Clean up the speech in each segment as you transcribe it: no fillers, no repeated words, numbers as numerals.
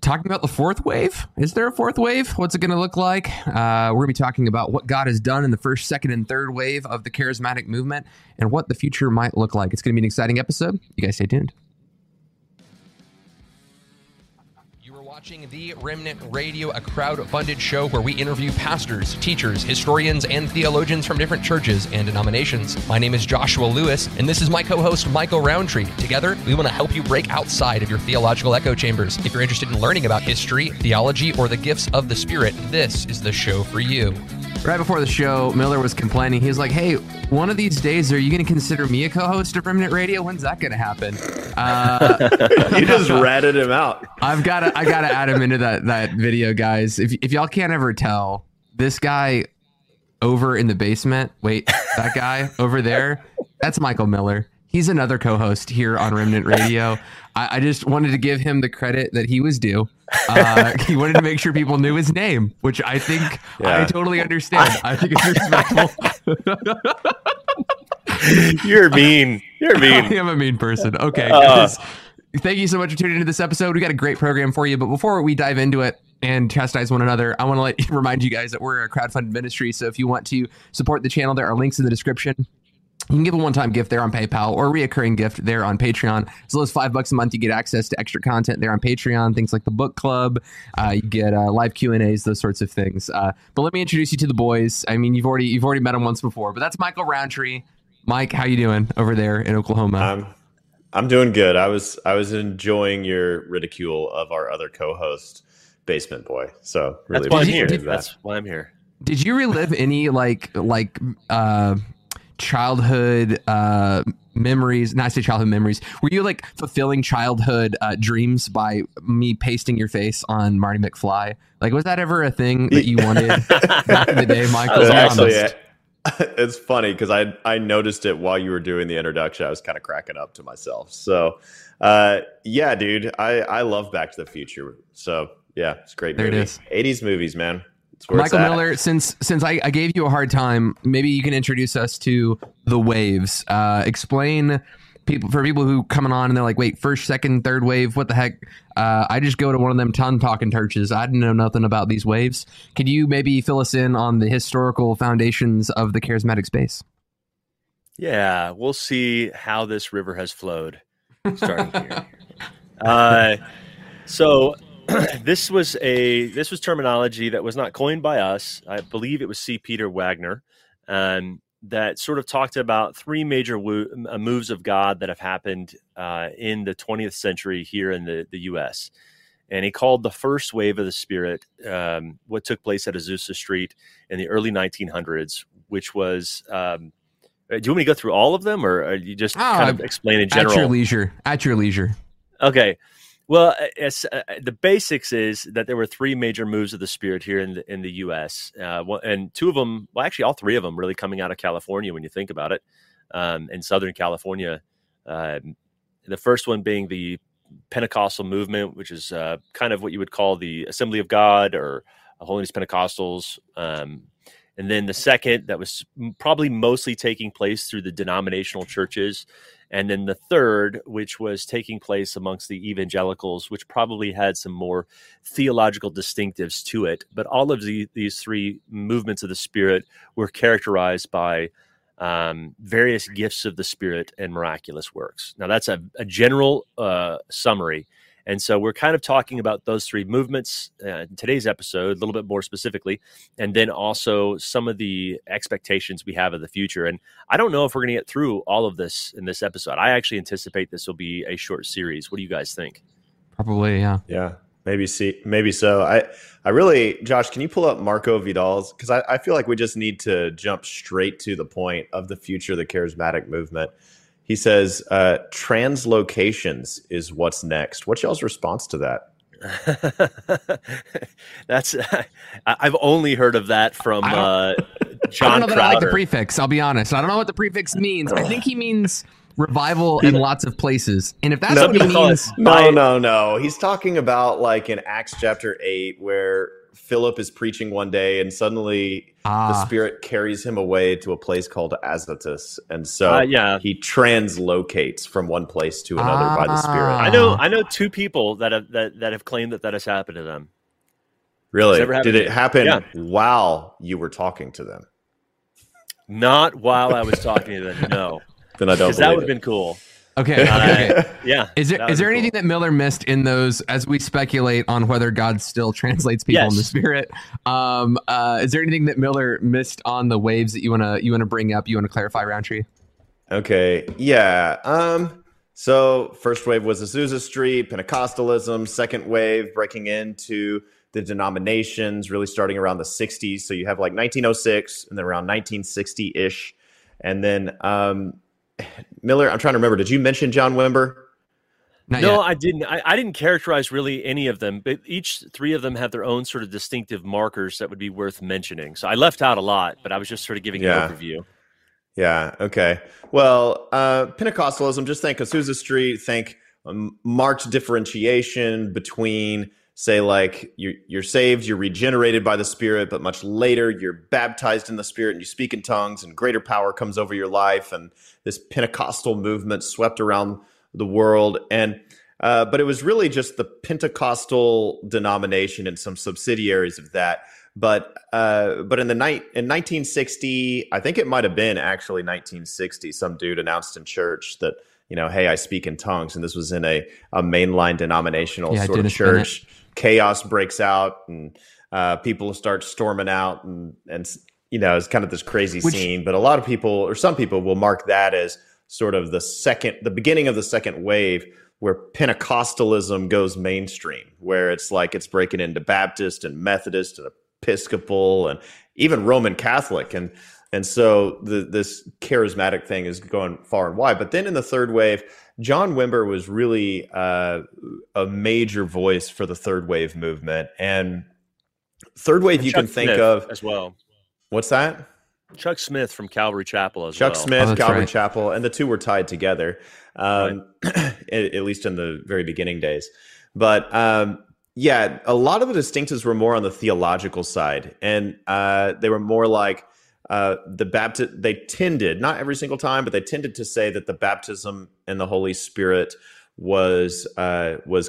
talking about the fourth wave. Is there a fourth wave? What's it going to look like? We're going to be talking about what God has done in the first, second, and third wave of the charismatic movement and what the future might look like. It's going to be an exciting episode. You guys stay tuned. Watching The Remnant Radio, a crowd-funded show where we interview pastors, teachers, historians, and theologians from different churches and denominations. My name is Joshua Lewis, and this is my co-host, Michael Rowntree. Together, we want to help you break outside of your theological echo chambers. If you're interested in learning about history, theology, or the gifts of the Spirit, this is the show for you. Right before the show, Miller was complaining. He was like, hey, one of these days, are you going to consider me a co-host of Remnant Radio? When's that going to happen? You just ratted him out. I gotta add him into that video, guys. If y'all can't ever tell, this guy over in the basement, wait, that guy over there, that's Michael Miller. He's another co-host here on Remnant Radio. I just wanted to give him the credit that he was due. He wanted to make sure people knew his name, which I think I totally understand. I think it's respectful. You're mean. You're mean. I am a mean person. Okay, guys. Thank you so much for tuning into this episode. We got a great program for you, but before we dive into it and chastise one another, I want to remind you guys that we're a crowdfunded ministry, so if you want to support the channel, there are links in the description. You can give a one-time gift there on PayPal or a reoccurring gift there on Patreon. As low as $5 a month, you get access to extra content there on Patreon, things like the book club. You get live Q&As, those sorts of things. But let me introduce you to the boys. I mean, you've already met them once before, but that's Michael Rowntree. Mike, how you doing over there in Oklahoma? I'm doing good. I was enjoying your ridicule of our other co-host, Basement Boy. So really, that's why I'm here. Did you relive any like childhood memories? Not say childhood memories. Were you like fulfilling childhood dreams by me pasting your face on Marty McFly? Like, was that ever a thing that you wanted back in the day, Michael? It's funny because I noticed it while you were doing the introduction. I was kind of cracking up to myself. So, yeah, dude, I love Back to the Future. So, yeah, it's a great movie. There it is. 80s movies, man. Michael Miller, since I gave you a hard time, maybe you can introduce us to the waves. Explain for people who coming on and they're like, wait, first, second, third wave, what the heck? I just go to one of them tongue talking churches. I didn't know nothing about these waves. Could you maybe fill us in on the historical foundations of the charismatic space? Yeah, we'll see how this river has flowed starting here. So this was terminology that was not coined by us. I believe it was C. Peter Wagner, that sort of talked about three major moves of God that have happened in the 20th century here in the U.S. And he called the first wave of the Spirit what took place at Azusa Street in the early 1900s, which was... do you want me to go through all of them, or are you just kind of explain in general? At your leisure. Okay. Well, the basics is that there were three major moves of the Spirit here in the U.S. And two of them, well, actually all three of them, really coming out of California when you think about it, in Southern California. The first one being the Pentecostal movement, which is kind of what you would call the Assembly of God or Holiness Pentecostals. And then the second, that was probably mostly taking place through the denominational churches. And then the third, which was taking place amongst the evangelicals, which probably had some more theological distinctives to it. But all of these three movements of the Spirit were characterized by various gifts of the Spirit and miraculous works. Now, that's a general summary. And so we're kind of talking about those three movements in today's episode, a little bit more specifically, and then also some of the expectations we have of the future. And I don't know if we're going to get through all of this in this episode. I actually anticipate this will be a short series. What do you guys think? Probably, yeah. Yeah. Maybe so. I really, Josh, can you pull up Marco Vidal's? Because I feel like we just need to jump straight to the point of the future of the charismatic movement. He says, translocations is what's next. What's y'all's response to that? That's I've only heard of that from John. I don't know that I like the prefix. I'll be honest. I don't know what the prefix means. I think he means revival in lots of places. And if that's what he means, no. He's talking about like in Acts chapter 8, where Philip is preaching one day, and suddenly the Spirit carries him away to a place called Azotus, and so he translocates from one place to another by the Spirit. I know two people that have claimed that has happened to them. Really? Did it happen while you were talking to them? Not while I was talking to them. No. Then I don't. Because that would have been cool. Okay. Yeah. Is there anything that Miller missed in those as we speculate on whether God still translates people in the Spirit? Is there anything that Miller missed on the waves that you wanna bring up? You wanna clarify, Rowntree? Okay. Yeah. So first wave was Azusa Street, Pentecostalism. Second wave breaking into the denominations, really starting around the 60s. So you have like 1906 and then around 1960-ish, and then Miller, I'm trying to remember. Did you mention John Wimber? No, I didn't. I didn't characterize really any of them, but each three of them have their own sort of distinctive markers that would be worth mentioning. So I left out a lot, but I was just sort of giving an overview. Yeah. Okay. Well, Pentecostalism, just think Azusa Street, think marked differentiation between, say, like you're saved, you're regenerated by the Spirit, but much later you're baptized in the Spirit and you speak in tongues and greater power comes over your life. And this Pentecostal movement swept around the world. And but it was really just the Pentecostal denomination and some subsidiaries of that. But in 1960, I think it might have been actually 1960, some dude announced in church that, hey, I speak in tongues. And this was in a mainline denominational sort of church. Chaos breaks out and people start storming out and it's kind of this crazy scene. But a lot of people or some people will mark that as sort of the beginning of the second wave where Pentecostalism goes mainstream, where it's like it's breaking into Baptist and Methodist and Episcopal and even Roman Catholic. And so this charismatic thing is going far and wide. But then in the third wave, John Wimber was really a major voice for the third wave movement. And third wave, you can think of as well. What's that? Chuck Smith from Calvary Chapel as well. Chuck Smith, Calvary Chapel, and the two were tied together, at least in the very beginning days. But a lot of the distinctives were more on the theological side, and they were more like the Baptist. They tended, not every single time, but they tended to say that the baptism in the Holy Spirit was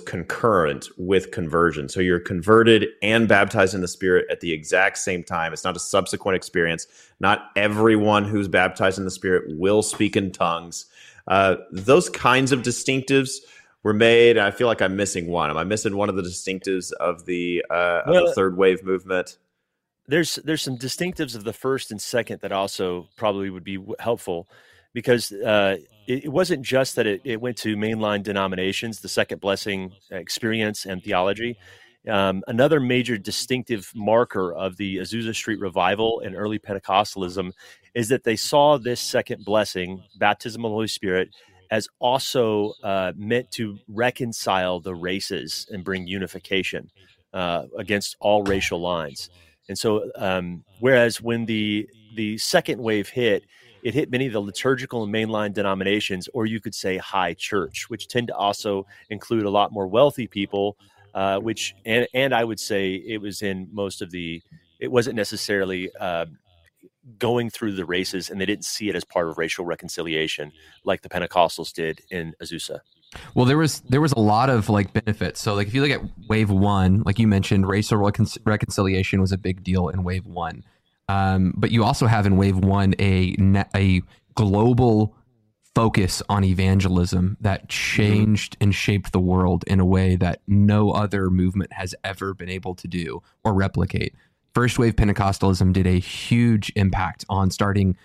concurrent with conversion. So you're converted and baptized in the Spirit at the exact same time. It's not a subsequent experience. Not everyone who's baptized in the Spirit will speak in tongues. Those kinds of distinctives were made. I feel like I'm missing one. Am I missing one of the distinctives of the third wave movement? There's some distinctives of the first and second that also probably would be helpful, because it wasn't just that it went to mainline denominations, the second blessing experience and theology. Another major distinctive marker of the Azusa Street revival and early Pentecostalism is that they saw this second blessing, baptism of the Holy Spirit, as also meant to reconcile the races and bring unification against all racial lines. And so, whereas when the second wave hit, it hit many of the liturgical and mainline denominations, or you could say high church, which tend to also include a lot more wealthy people. And I would say it was in most of it wasn't necessarily going through the races, and they didn't see it as part of racial reconciliation like the Pentecostals did in Azusa. Well, there was a lot of like benefits. So like if you look at wave one, like you mentioned, racial reconciliation was a big deal in wave one. But you also have in wave one a global focus on evangelism that changed and shaped the world in a way that no other movement has ever been able to do or replicate. First wave Pentecostalism did a huge impact on starting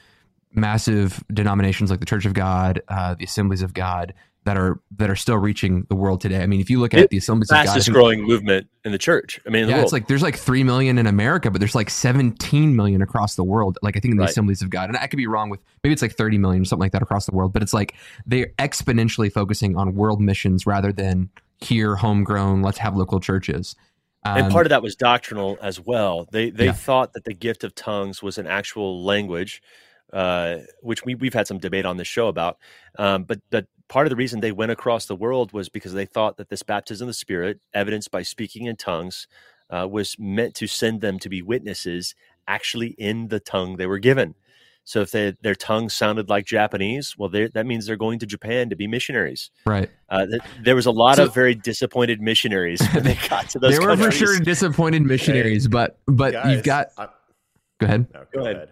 massive denominations like the Church of God, the Assemblies of God, that are still reaching the world today. I mean, if you look at the Assemblies of God, fastest growing movement in the church. I mean, in the world. It's like there's like 3 million in America, but there's like 17 million across the world. Like I think in the Assemblies of God, and I could be wrong with maybe it's like 30 million or something like that across the world. But it's like they're exponentially focusing on world missions rather than here homegrown. Let's have local churches. And part of that was doctrinal as well. They thought that the gift of tongues was an actual language, which we've had some debate on this show about, but that. Part of the reason they went across the world was because they thought that this baptism of the Spirit, evidenced by speaking in tongues, was meant to send them to be witnesses actually in the tongue they were given. So if their tongue sounded like Japanese, well, that means they're going to Japan to be missionaries. Right. There was a lot of very disappointed missionaries when they got to those countries. There were for sure disappointed missionaries, but guys, you've got... Go ahead. No, go ahead.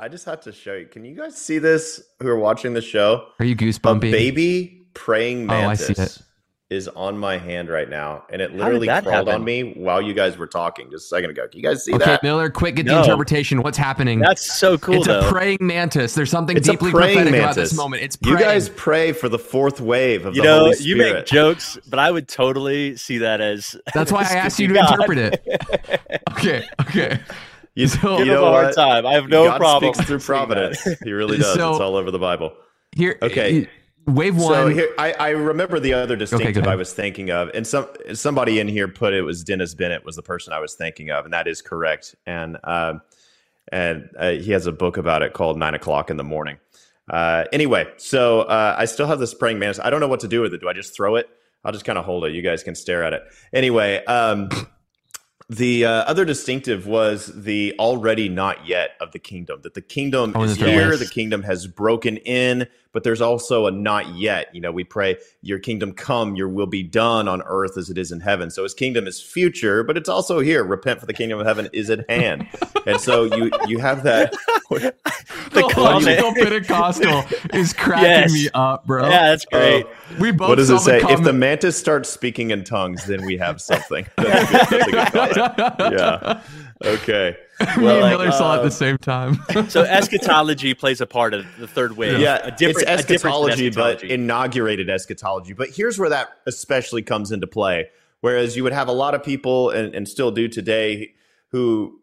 I just have to show you. Can you guys see this who are watching the show? Are you goosebumpy? A baby praying mantis is on my hand right now, and it literally crawled on me while you guys were talking just a second ago. Can you guys see that? Okay, Miller, quick, get the interpretation. What's happening? That's so cool, It's a praying mantis. There's something deeply prophetic about this moment. It's praying. You guys pray for the fourth wave of the Holy Spirit. You make jokes, but I would totally see that as... That's why I asked you to interpret it. Okay. You give him a hard time. I have no problem. God speaks through providence. He really does. It's all over the Bible. Wave one. So here, I remember the other distinctive I was thinking of, and somebody in here put it was Dennis Bennett was the person I was thinking of, and that is correct. And he has a book about it called 9 o'clock in the Morning. Anyway, so I still have this praying mantis. I don't know what to do with it. Do I just throw it? I'll just kind of hold it. You guys can stare at it. Anyway. The other distinctive was the already not yet of the kingdom, that the kingdom is here, the kingdom has broken in, but there's also a not yet. You know, we pray, your kingdom come, your will be done on earth as it is in heaven. So his kingdom is future, but it's also here. Repent for the kingdom of heaven is at hand. And so you have that. The logical Pentecostal is cracking me up, bro. Yeah, that's great. We both. What does it say? If the mantis starts speaking in tongues, then we have something. That's yeah. Okay. Well, me and Miller saw it at the same time. So eschatology plays a part of the third wave. Yeah, it's eschatology, but inaugurated eschatology. But here's where that especially comes into play. Whereas you would have a lot of people, and still do today, who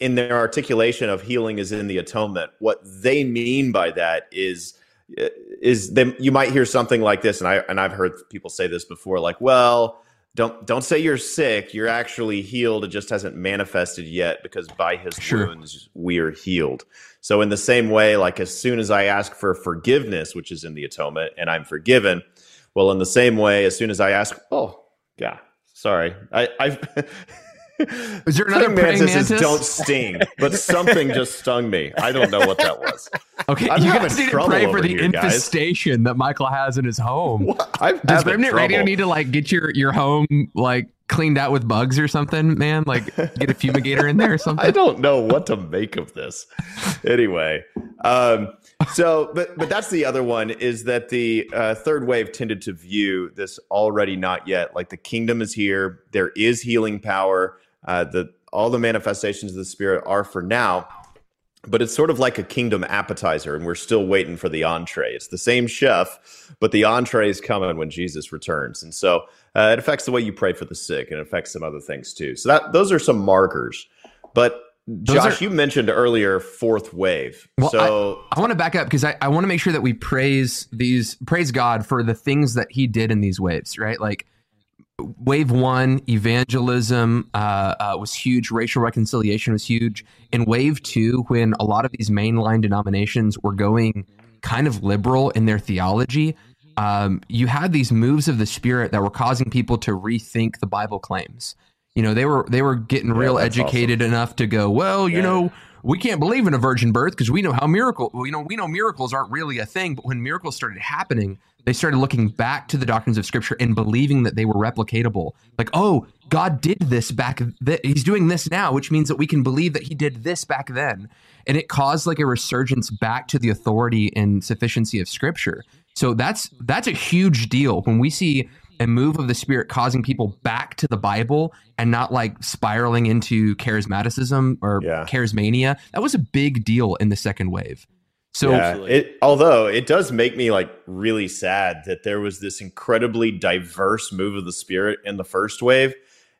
in their articulation of healing is in the atonement, what they mean by that is they, you might hear something like this, and I've heard people say this before, like, well, Don't say you're sick. You're actually healed. It just hasn't manifested yet because by his wounds, we're healed. So in the same way, like as soon as I ask for forgiveness, which is in the atonement, and I'm forgiven, well, in the same way, as soon as I ask, oh, yeah, sorry. Is there another praying mantis? Don't sting, but something just stung me. I don't know what that was. Okay, you guys need to pray for the infestation that Michael has in his home. Well, does Remnant Radio need to like get your home like cleaned out with bugs or something, man? Like get a fumigator in there or something? I don't know what to make of this. Anyway, so that's the other one is that the third wave tended to view this already not yet, like the kingdom is here. There is healing power. All the manifestations of the Spirit are for now. But it's sort of like a kingdom appetizer, and we're still waiting for the entree. It's the same chef, but the entree is coming when Jesus returns. And so it affects the way you pray for the sick, and it affects some other things too. So those are some markers. But Josh, you mentioned earlier fourth wave. Well, so I want to back up because I want to make sure that we praise God for the things that he did in these waves, right? Like wave one, evangelism was huge. Racial reconciliation was huge. In wave two, when a lot of these mainline denominations were going kind of liberal in their theology, you had these moves of the Spirit that were causing people to rethink the Bible claims. You know, they were getting real educated enough to go, well, you know, we can't believe in a virgin birth because we know how miracles aren't really a thing. But when miracles started happening, they started looking back to the doctrines of Scripture and believing that they were replicatable. Like, oh, God did this back then. He's doing this now, which means that we can believe that he did this back then. And it caused like a resurgence back to the authority and sufficiency of Scripture. So that's a huge deal when we see a move of the Spirit causing people back to the Bible and not like spiraling into charismaticism or charismania. That was a big deal in the second wave. So yeah, although it does make me like really sad that there was this incredibly diverse move of the Spirit in the first wave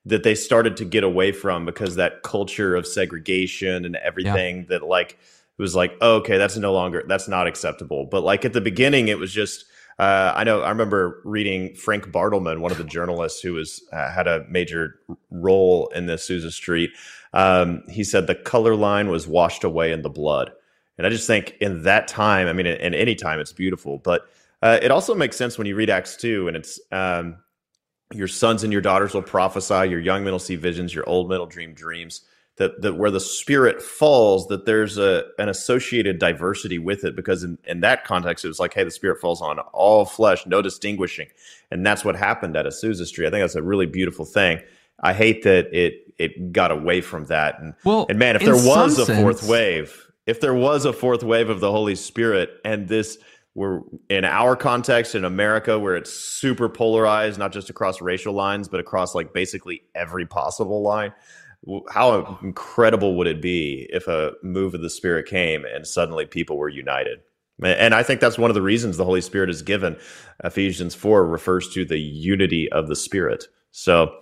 that they started to get away from because that culture of segregation and everything that like it was like, oh, okay, that's not acceptable. But like at the beginning, it was just I remember reading Frank Bartleman, one of the journalists who was had a major role in the Azusa Street. He said the color line was washed away in the blood. And I just think in that time, I mean, in any time, it's beautiful. But it also makes sense when you read Acts 2, and it's your sons and your daughters will prophesy, your young men will see visions, your old men will dream dreams, that where the Spirit falls, that there's an associated diversity with it. Because in that context, it was like, hey, the Spirit falls on all flesh, no distinguishing. And that's what happened at Azusa Street. I think that's a really beautiful thing. I hate that it got away from that. And man, if there was a fourth wave... If there was a fourth wave of the Holy Spirit, and this were in our context in America where it's super polarized, not just across racial lines, but across like basically every possible line, how incredible would it be if a move of the Spirit came and suddenly people were united? And I think that's one of the reasons the Holy Spirit is given. Ephesians 4 refers to the unity of the Spirit. So,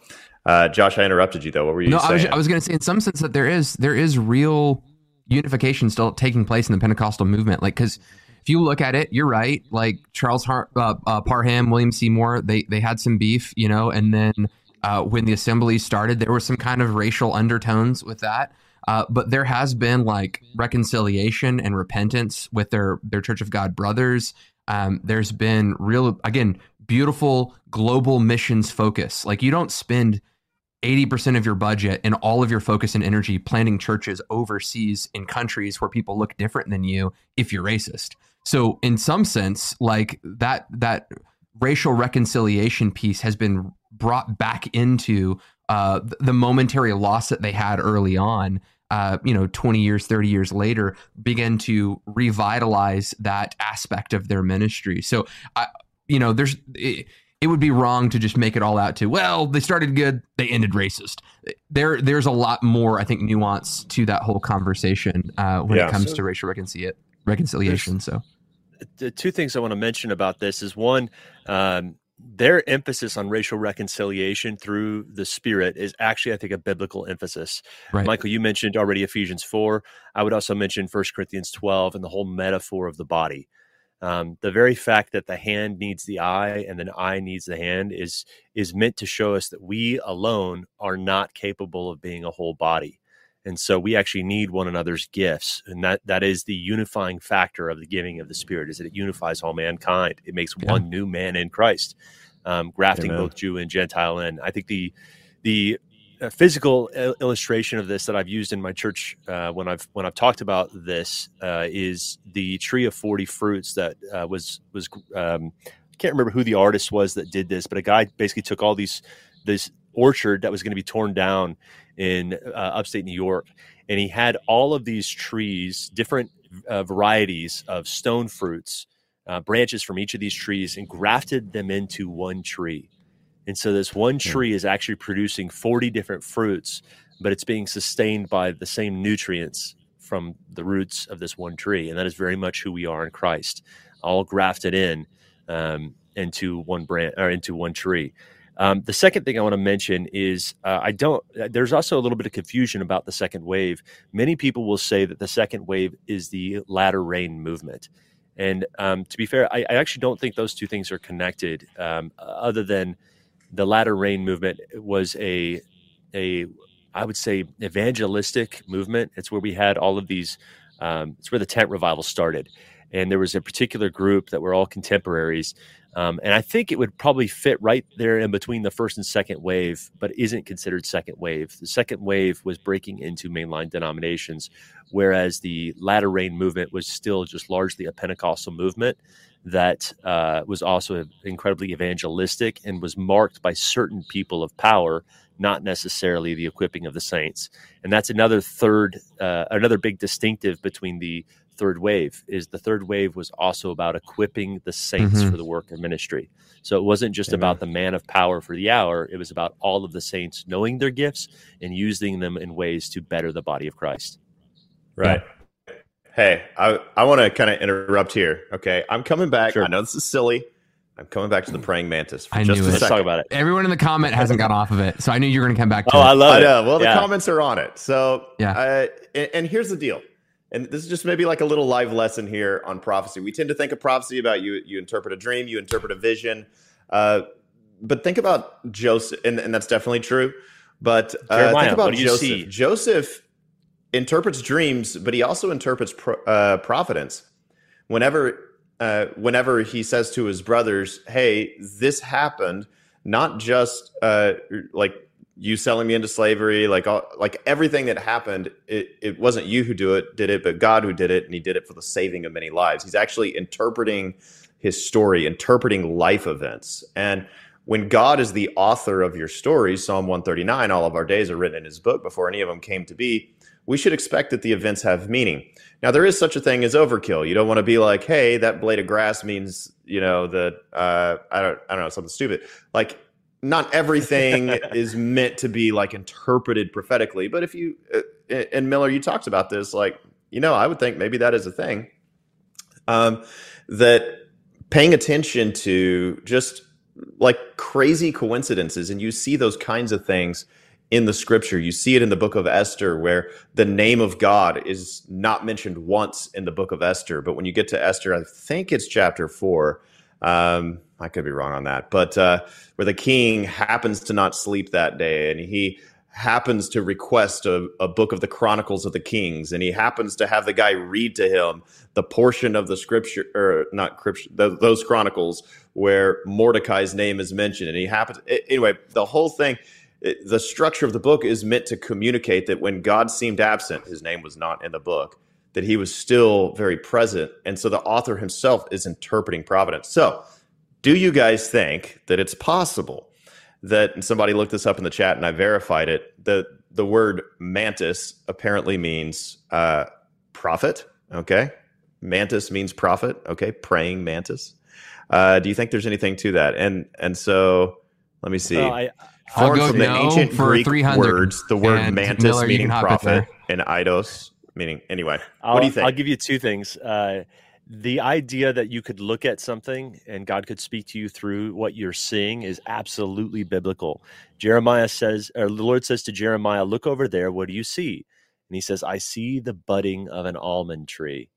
Josh, I interrupted you though. What were you saying? I was going to say in some sense that there is real unification still taking place in the Pentecostal movement. Like, because if you look at it, you're right. Like Charles Parham, William Seymour, they had some beef, you know, and then when the Assembly started, there were some kind of racial undertones with that. But there has been like reconciliation and repentance with their Church of God brothers. There's been real, again, beautiful global missions focus. Like you don't spend 80% of your budget and all of your focus and energy planting churches overseas in countries where people look different than you if you're racist. So in some sense, like that racial reconciliation piece has been brought back into the momentary loss that they had early on, 20 years, 30 years later, begin to revitalize that aspect of their ministry. So, it would be wrong to just make it all out to, well, they started good, they ended racist. There's a lot more, I think, nuance to that whole conversation when it comes to racial reconciliation. So the two things I want to mention about this is one, their emphasis on racial reconciliation through the Spirit is actually, I think, a biblical emphasis. Right. Michael, you mentioned already Ephesians 4. I would also mention 1 Corinthians 12 and the whole metaphor of the body. The very fact that the hand needs the eye and the eye needs the hand is meant to show us that we alone are not capable of being a whole body. And so we actually need one another's gifts. And that is the unifying factor of the giving of the Spirit, is that it unifies all mankind. It makes one new man in Christ, grafting both Jew and Gentile in. I think the physical illustration of this that I've used in my church when I've talked about this is the tree of 40 fruits that was I can't remember who the artist was that did this, but a guy basically took all this orchard that was going to be torn down in upstate New York, and he had all of these trees, different varieties of stone fruits, branches from each of these trees, and grafted them into one tree. And so this one tree is actually producing 40 different fruits, but it's being sustained by the same nutrients from the roots of this one tree. And that is very much who we are in Christ, all grafted in into one branch or into one tree. The second thing I want to mention is there's also a little bit of confusion about the second wave. Many people will say that the second wave is the Latter Rain movement. And to be fair, I actually don't think those two things are connected other than the Latter Rain movement was I would say, evangelistic movement. It's where we had all of these, it's where the tent revival started. And there was a particular group that were all contemporaries. And I think it would probably fit right there in between the first and second wave, but isn't considered second wave. The second wave was breaking into mainline denominations, whereas the Latter Rain movement was still just largely a Pentecostal movement that was also incredibly evangelistic and was marked by certain people of power, not necessarily the equipping of the saints. And that's another big distinctive between the third wave, is the third wave was also about equipping the saints for the work of ministry. So it wasn't just about the man of power for the hour. It was about all of the saints knowing their gifts and using them in ways to better the body of Christ. Right. Yeah. Hey, I want to kind of interrupt here. Okay, I'm coming back. Sure. I know this is silly. I'm coming back to the praying mantis for just a second. Let's talk about it. Everyone in the comment hasn't got off of it, so I knew you were going to come back to it. Oh, I love it. Well, the comments are on it. So, and here's the deal. And this is just maybe like a little live lesson here on prophecy. We tend to think of prophecy about you interpret a dream, you interpret a vision. But think about Joseph, and that's definitely true. But think about Joseph. Joseph interprets dreams, but he also interprets providence. Whenever he says to his brothers, hey, this happened, not just like you selling me into slavery, like everything that happened, it wasn't you who did it, but God who did it, and he did it for the saving of many lives. He's actually interpreting his story, interpreting life events. And when God is the author of your story, Psalm 139, all of our days are written in his book before any of them came to be, we should expect that the events have meaning. Now, there is such a thing as overkill. You don't want to be like, hey, that blade of grass means, that I don't know, something stupid. Like, not everything is meant to be like interpreted prophetically. But if you, and Miller, you talked about this, like, I would think maybe that is a thing that paying attention to just like crazy coincidences. And you see those kinds of things in the scripture. You see it in the book of Esther, where the name of God is not mentioned once in the book of Esther. But when you get to Esther, I think it's chapter 4. I could be wrong on that. But where the king happens to not sleep that day, and he happens to request a book of the Chronicles of the Kings, and he happens to have the guy read to him the portion of the scripture, or not scripture, those Chronicles where Mordecai's name is mentioned. And he happens, anyway, the whole thing. The structure of the book is meant to communicate that when God seemed absent, his name was not in the book, that he was still very present. And so the author himself is interpreting providence. So do you guys think that it's possible that, and somebody looked this up in the chat and I verified it, that the word mantis apparently means prophet, okay? Mantis means prophet, okay? Praying mantis. Do you think there's anything to that? And so let me see. Formed from the ancient Greek words, the word mantis Miller, meaning prophet, and eidos meaning anyway. What do you think? I'll give you two things. The idea that you could look at something and God could speak to you through what you're seeing is absolutely biblical. Jeremiah says, or the Lord says to Jeremiah, "Look over there. What do you see?" And he says, "I see the budding of an almond tree."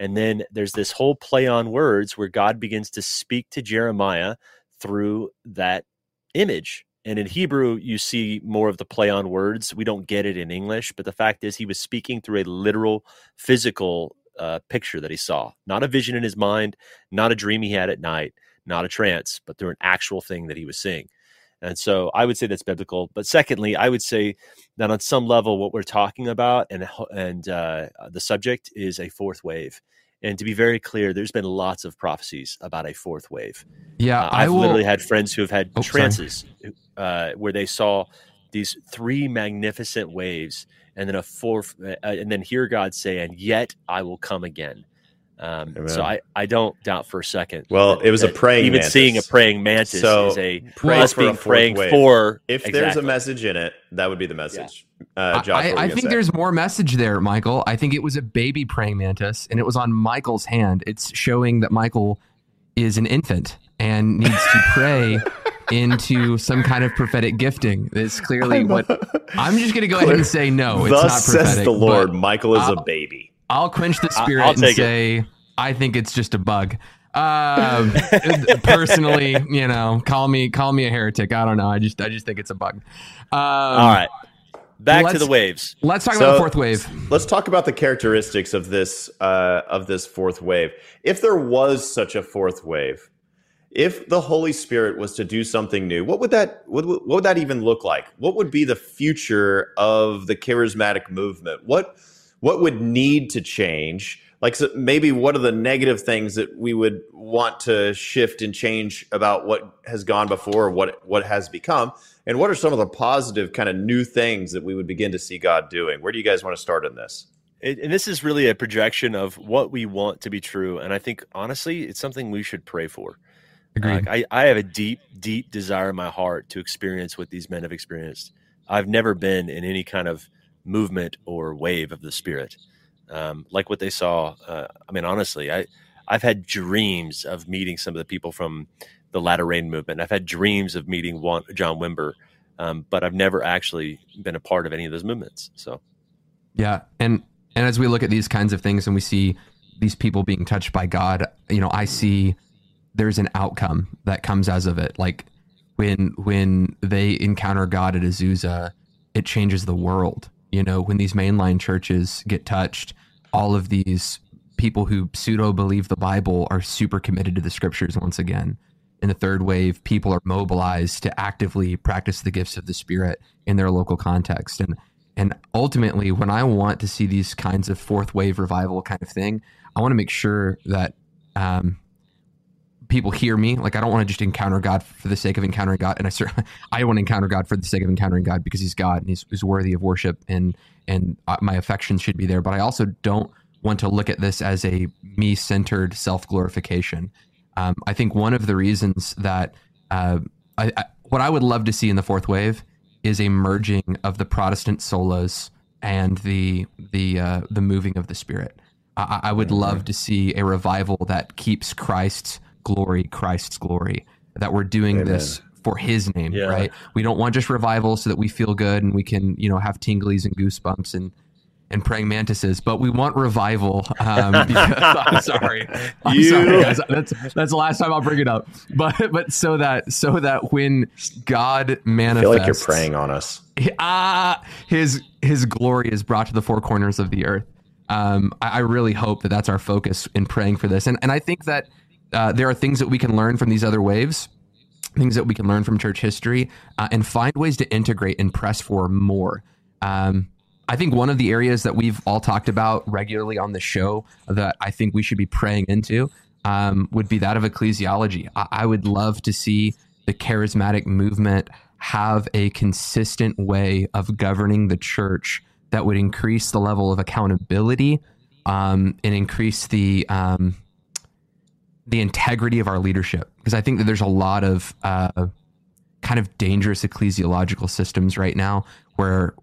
And then there's this whole play on words where God begins to speak to Jeremiah through that image. And in Hebrew, you see more of the play on words. We don't get it in English, but the fact is he was speaking through a literal, physical picture that he saw. Not a vision in his mind, not a dream he had at night, not a trance, but through an actual thing that he was seeing. And so I would say that's biblical. But secondly, I would say that on some level, what we're talking about and the subject is a fourth wave. And to be very clear, there's been lots of prophecies about a fourth wave. Yeah, I've literally had friends who have had trances where they saw these three magnificent waves, and then a fourth, and then hear God say, "And yet I will come again." So I don't doubt for a second. Well, it was a praying mantis. Even seeing a praying mantis is a must be praying for. If there's a message in it, that would be the message. Josh, I think there's more message there, Michael. I think it was a baby praying mantis, and it was on Michael's hand. It's showing that Michael is an infant and needs to pray into some kind of prophetic gifting. It's clearly I'm just going to go ahead and say no. It's not prophetic. Thus says the Lord, Michael is a baby. I'll quench the spirit and say, I think it's just a bug. Personally, call me a heretic. I don't know. I just think it's a bug. All right. Back to the waves. Let's talk about the fourth wave. Let's talk about the characteristics of this fourth wave. If there was such a fourth wave, if the Holy Spirit was to do something new, what would that even look like? What would be the future of the charismatic movement? What would need to change? Like, so maybe what are the negative things that we would want to shift and change about what has gone before, what has become? And what are some of the positive kind of new things that we would begin to see God doing? Where do you guys want to start in this? And this is really a projection of what we want to be true. And I think, honestly, it's something we should pray for. Agreed. I have a deep, deep desire in my heart to experience what these men have experienced. I've never been in any kind of movement or wave of the Spirit. like what they saw. I mean, honestly, I've had dreams of meeting some of the people from the Latter Rain movement. I've had dreams of meeting John Wimber, but I've never actually been a part of any of those movements. So, yeah. And as we look at these kinds of things and we see these people being touched by God, you know, I see there's an outcome that comes as of it. Like when they encounter God at Azusa, it changes the world. You know, when these mainline churches get touched, all of these people who pseudo believe the Bible are super committed to the scriptures once again. In the third wave, people are mobilized to actively practice the gifts of the Spirit in their local context. And ultimately, when I want to see these kinds of fourth wave revival kind of thing, I want to make sure that people hear me. Like, I don't want to just encounter God for the sake of encountering God. And I want to encounter God for the sake of encountering God, because he's God and he's worthy of worship, and my affections should be there. But I also don't want to look at this as a me-centered self-glorification. I think one of the reasons that what I would love to see in the fourth wave is a merging of the Protestant solas and the moving of the Spirit. I would love to see a revival that keeps Christ's glory, that we're doing this for his name, right? We don't want just revival so that we feel good and we can, you know, have tinglies and goosebumps and praying mantises, but we want revival. I'm sorry, guys. That's the last time I'll bring it up. But so that when God manifests, I feel like you're praying on us. His glory is brought to the four corners of the earth. I really hope that that's our focus in praying for this. And I think that there are things that we can learn from these other waves, things that we can learn from church history, and find ways to integrate and press for more. I think one of the areas that we've all talked about regularly on the show that I think we should be praying into would be that of ecclesiology. I would love to see the charismatic movement have a consistent way of governing the church that would increase the level of accountability and increase the integrity of our leadership. Because I think that there's a lot of kind of dangerous ecclesiological systems right now where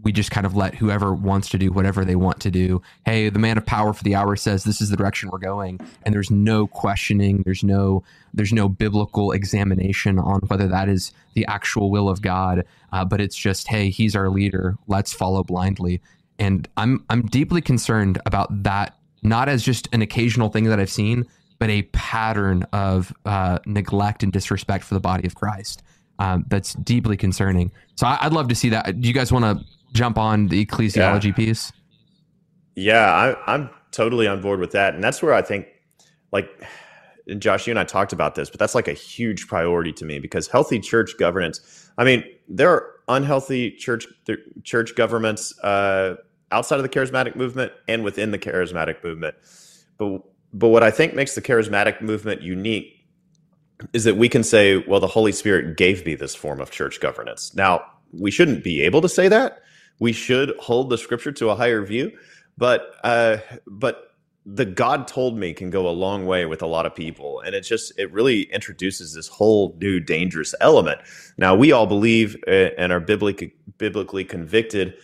we just kind of let whoever wants to do whatever they want to do. Hey, the man of power for the hour says this is the direction we're going. And there's no questioning. There's no biblical examination on whether that is the actual will of God. But it's just, hey, he's our leader. Let's follow blindly. And I'm deeply concerned about that, not as just an occasional thing that I've seen, but a pattern of neglect and disrespect for the body of Christ. That's deeply concerning. So I'd love to see that. Do you guys want to jump on the ecclesiology piece? Yeah, I'm totally on board with that. And that's where I think, like, and Josh, you and I talked about this, but that's like a huge priority to me, because healthy church governance, I mean, there are unhealthy church governments outside of the charismatic movement and within the charismatic movement. But what I think makes the charismatic movement unique is that we can say, well, the Holy Spirit gave me this form of church governance. Now, we shouldn't be able to say that. We should hold the scripture to a higher view, but the God told me can go a long way with a lot of people. And it really introduces this whole new dangerous element. Now, we all believe and are biblically convicted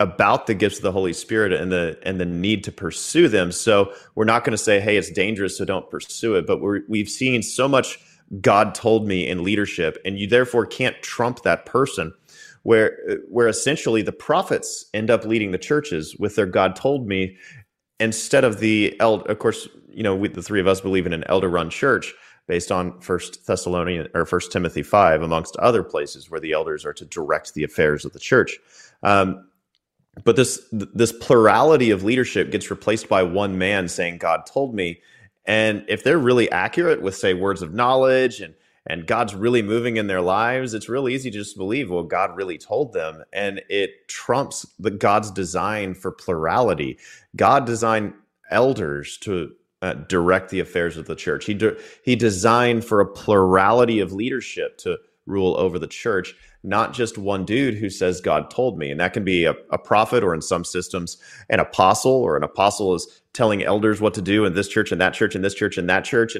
about the gifts of the Holy Spirit and the need to pursue them. So we're not going to say, hey, it's dangerous, so don't pursue it. But we've seen so much God told me in leadership, and you therefore can't trump that person. Where essentially the prophets end up leading the churches with their God told me instead of the elder. Of course, you know, the three of us believe in an elder-run church based on 1 Timothy 5, amongst other places where the elders are to direct the affairs of the church. But this plurality of leadership gets replaced by one man saying, God told me. And if they're really accurate with, say, words of knowledge and God's really moving in their lives, it's real easy to just believe, well, God really told them. And it trumps God's design for plurality. God designed elders to direct the affairs of the church. He designed for a plurality of leadership to rule over the church, not just one dude who says, God told me. And that can be a prophet, or in some systems, an apostle, or an apostle is telling elders what to do in this church and that church and this church and that church.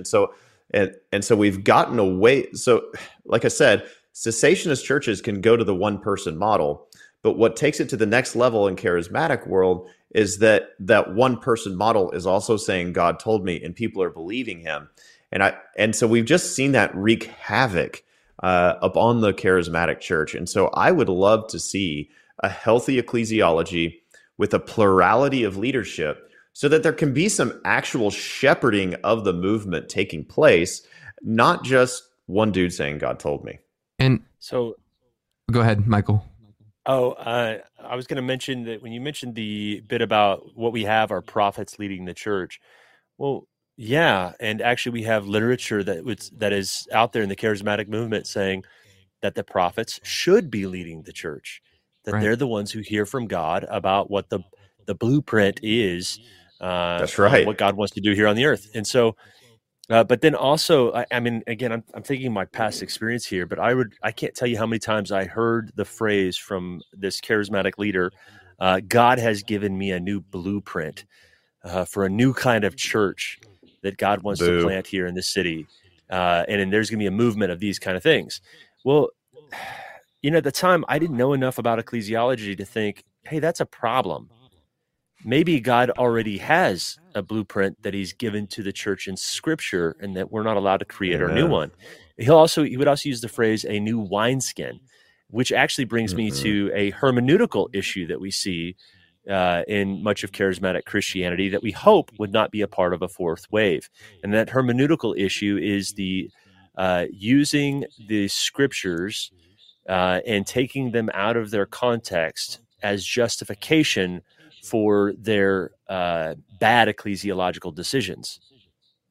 And so we've gotten away. So like I said, cessationist churches can go to the one person model, But what takes it to the next level in charismatic world is that that one person model is also saying, God told me, and people are believing him. And so we've just seen that wreak havoc upon the charismatic church. And so I would love to see a healthy ecclesiology with a plurality of leadership so that there can be some actual shepherding of the movement taking place, not just one dude saying, God told me. And so go ahead, Michael. Oh, I was going to mention that when you mentioned the bit about what we have are prophets leading the church. Well, yeah. And actually we have literature that is out there in the charismatic movement saying that the prophets should be leading the church, that Right. They're the ones who hear from God about what the blueprint is, that's right, what God wants to do here on the earth. And so, but then also, I'm thinking my past experience here, but I can't tell you how many times I heard the phrase from this charismatic leader, God has given me a new blueprint for a new kind of church that God wants to plant here in this city. And there's going to be a movement of these kind of things. Well, you know, at the time I didn't know enough about ecclesiology to think, hey, that's a problem. Maybe God already has a blueprint that he's given to the church in Scripture and that we're not allowed to create our new one. He would also use the phrase a new wineskin, which actually brings me to a hermeneutical issue that we see in much of charismatic Christianity that we hope would not be a part of a fourth wave. And that hermeneutical issue is the using the Scriptures and taking them out of their context as justification for their bad ecclesiological decisions.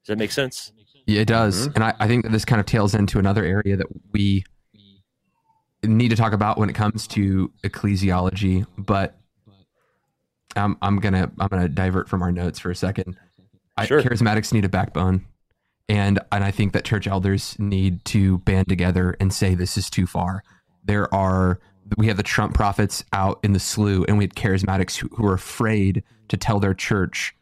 Does that make sense? Yeah, it does. Mm-hmm. And I think that this kind of tails into another area that we need to talk about when it comes to ecclesiology, but I'm gonna divert from our notes for a second. Sure. Charismatics need a backbone, and I think that church elders need to band together and say this is too far. We have the Trump prophets out in the slough, and we had charismatics who were afraid to tell their church,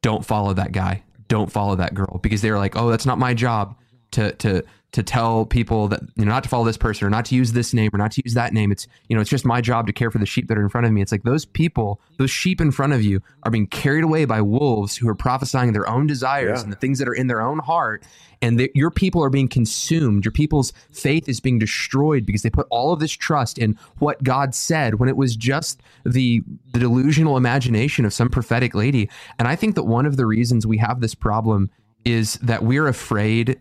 don't follow that guy, don't follow that girl, because they were like, oh, that's not my job to tell people that, you know, not to follow this person or not to use this name or not to use that name. It's, you know, it's just my job to care for the sheep that are in front of me. It's like those sheep in front of you are being carried away by wolves who are prophesying their own desires and the things that are in their own heart. And your people are being consumed. Your people's faith is being destroyed because they put all of this trust in what God said when it was just the delusional imagination of some prophetic lady. And I think that one of the reasons we have this problem is that we're afraid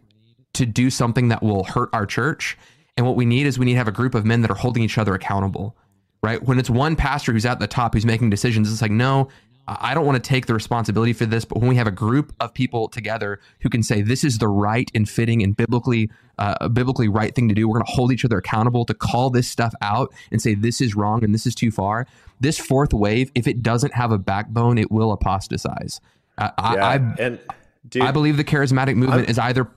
to do something that will hurt our church. And what we need to have a group of men that are holding each other accountable, right? When it's one pastor who's at the top, who's making decisions, it's like, no, I don't want to take the responsibility for this. But when we have a group of people together who can say, this is the right and fitting and biblically right thing to do, we're going to hold each other accountable to call this stuff out and say, this is wrong and this is too far. This fourth wave, if it doesn't have a backbone, it will apostatize. I believe the charismatic movement is either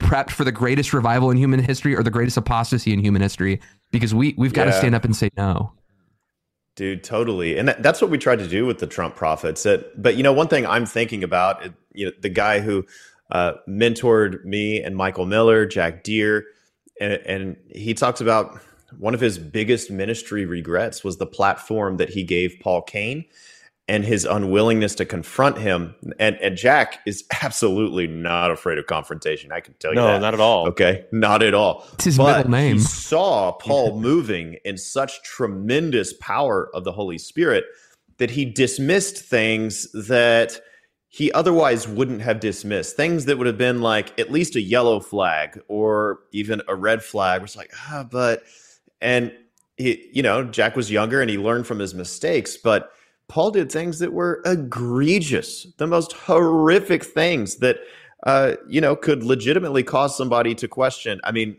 prepped for the greatest revival in human history or the greatest apostasy in human history, because we've got to stand up and say no. Dude, totally. And that's what we tried to do with the Trump prophets. But you know, one thing I'm thinking about, you know, the guy who mentored me and Michael Miller, Jack Deer, and he talks about one of his biggest ministry regrets was the platform that he gave Paul Cain and his unwillingness to confront him. And Jack is absolutely not afraid of confrontation. I can tell you that. No, not at all. Okay, not at all. It's his middle name. He saw Paul moving in such tremendous power of the Holy Spirit that he dismissed things that he otherwise wouldn't have dismissed. Things that would have been like at least a yellow flag or even a red flag. It's like, you know, Jack was younger and he learned from his mistakes, but Paul did things that were egregious, the most horrific things that, you know, could legitimately cause somebody to question. I mean,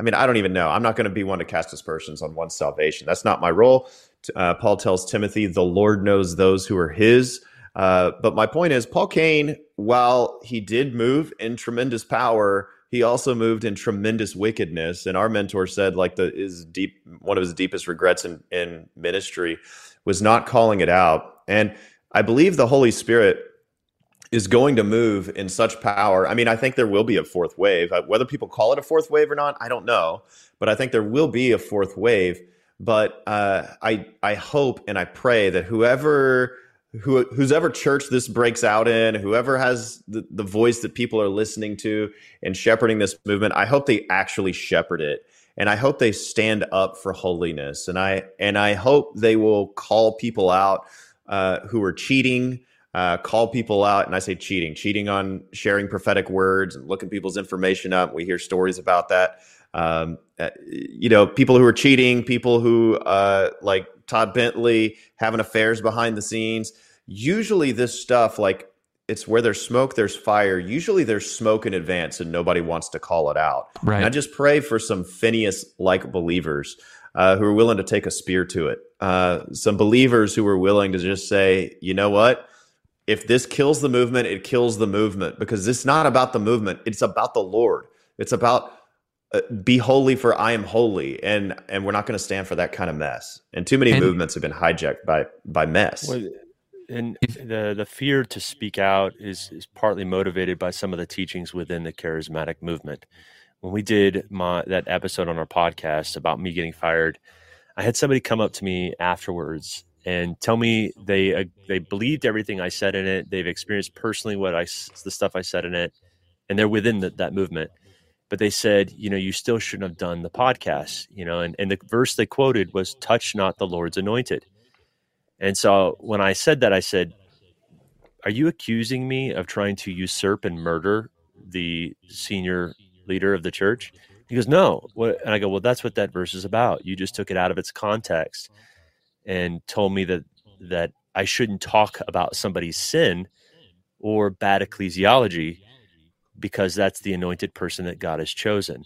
I don't even know. I'm not going to be one to cast aspersions on one's salvation. That's not my role. Paul tells Timothy, the Lord knows those who are his. But my point is, Paul Cain, while he did move in tremendous power, he also moved in tremendous wickedness. And our mentor said, like, one of his deepest regrets in ministry was not calling it out. And I believe the Holy Spirit is going to move in such power. I mean, I think there will be a fourth wave. Whether people call it a fourth wave or not, I don't know. But I think there will be a fourth wave. But I hope and I pray that whoever church this breaks out in, whoever has the voice that people are listening to and shepherding this movement, I hope they actually shepherd it. And I hope they stand up for holiness. And I hope they will call people out who are cheating, call people out. And I say cheating on sharing prophetic words and looking people's information up. We hear stories about that. People who are cheating, people who like Todd Bentley having affairs behind the scenes. Usually this stuff, like, it's where there's smoke, there's fire. Usually there's smoke in advance and nobody wants to call it out. Right. And I just pray for some Phineas-like believers who are willing to take a spear to it. Some believers who are willing to just say, you know what? If this kills the movement, it kills the movement, because it's not about the movement. It's about the Lord. It's about be holy, for I am holy. And we're not going to stand for that kind of mess. And too many movements have been hijacked by mess. Well, and the fear to speak out is partly motivated by some of the teachings within the charismatic movement. When we did that episode on our podcast about me getting fired, I had somebody come up to me afterwards and tell me they believed everything I said in it. They've experienced personally the stuff I said in it, and they're within that movement. But they said, you know, you still shouldn't have done the podcast, you know, and the verse they quoted was, touch not the Lord's anointed. And so when I said that, I said, are you accusing me of trying to usurp and murder the senior leader of the church? He goes, no. And I go, well, that's what that verse is about. You just took it out of its context and told me that I shouldn't talk about somebody's sin or bad ecclesiology, because that's the anointed person that God has chosen.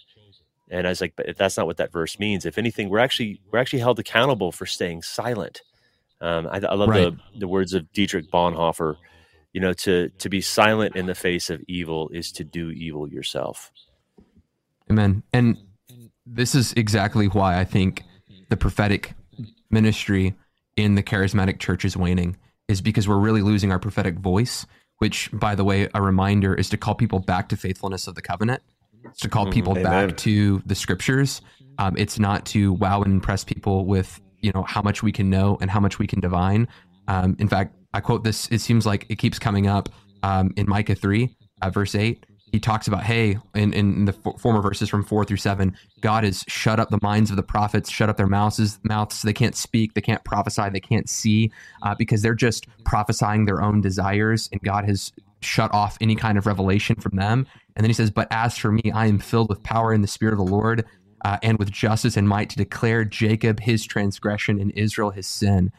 And I was like, but that's not what that verse means. If anything, we're actually held accountable for staying silent. I love right. the words of Dietrich Bonhoeffer, you know, to be silent in the face of evil is to do evil yourself. Amen. And this is exactly why I think the prophetic ministry in the charismatic church is waning, is because we're really losing our prophetic voice, which, by the way, a reminder is to call people back to faithfulness of the covenant. It's to call people Amen. Back to the scriptures. It's not to wow and impress people with, you know, how much we can know and how much we can divine. In fact, I quote this, it seems like it keeps coming up in Micah 3, verse 8. He talks about, hey, in the former verses from 4-7, God has shut up the minds of the prophets, shut up their mouths so they can't speak, they can't prophesy, they can't see, because they're just prophesying their own desires, and God has shut off any kind of revelation from them. And then he says, but as for me, I am filled with power in the Spirit of the Lord, and with justice and might to declare Jacob his transgression and Israel his sin.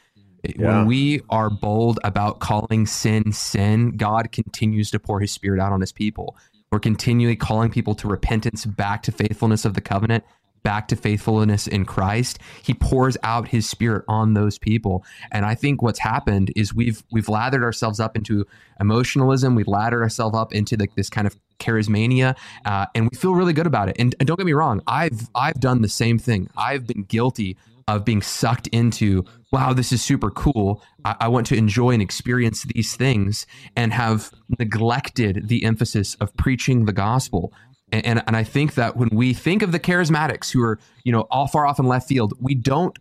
Yeah. When we are bold about calling sin, God continues to pour his Spirit out on his people. We're continually calling people to repentance, back to faithfulness of the covenant, back to faithfulness in Christ. He pours out his Spirit on those people. And I think what's happened is we've lathered ourselves up into emotionalism. We've lathered ourselves up into this kind of charismania, and we feel really good about it. And don't get me wrong, I've done the same thing. I've been guilty of being sucked into, wow, this is super cool. I want to enjoy and experience these things, and have neglected the emphasis of preaching the gospel. And I think that when we think of the charismatics who are, you know, all far off in left field, we don't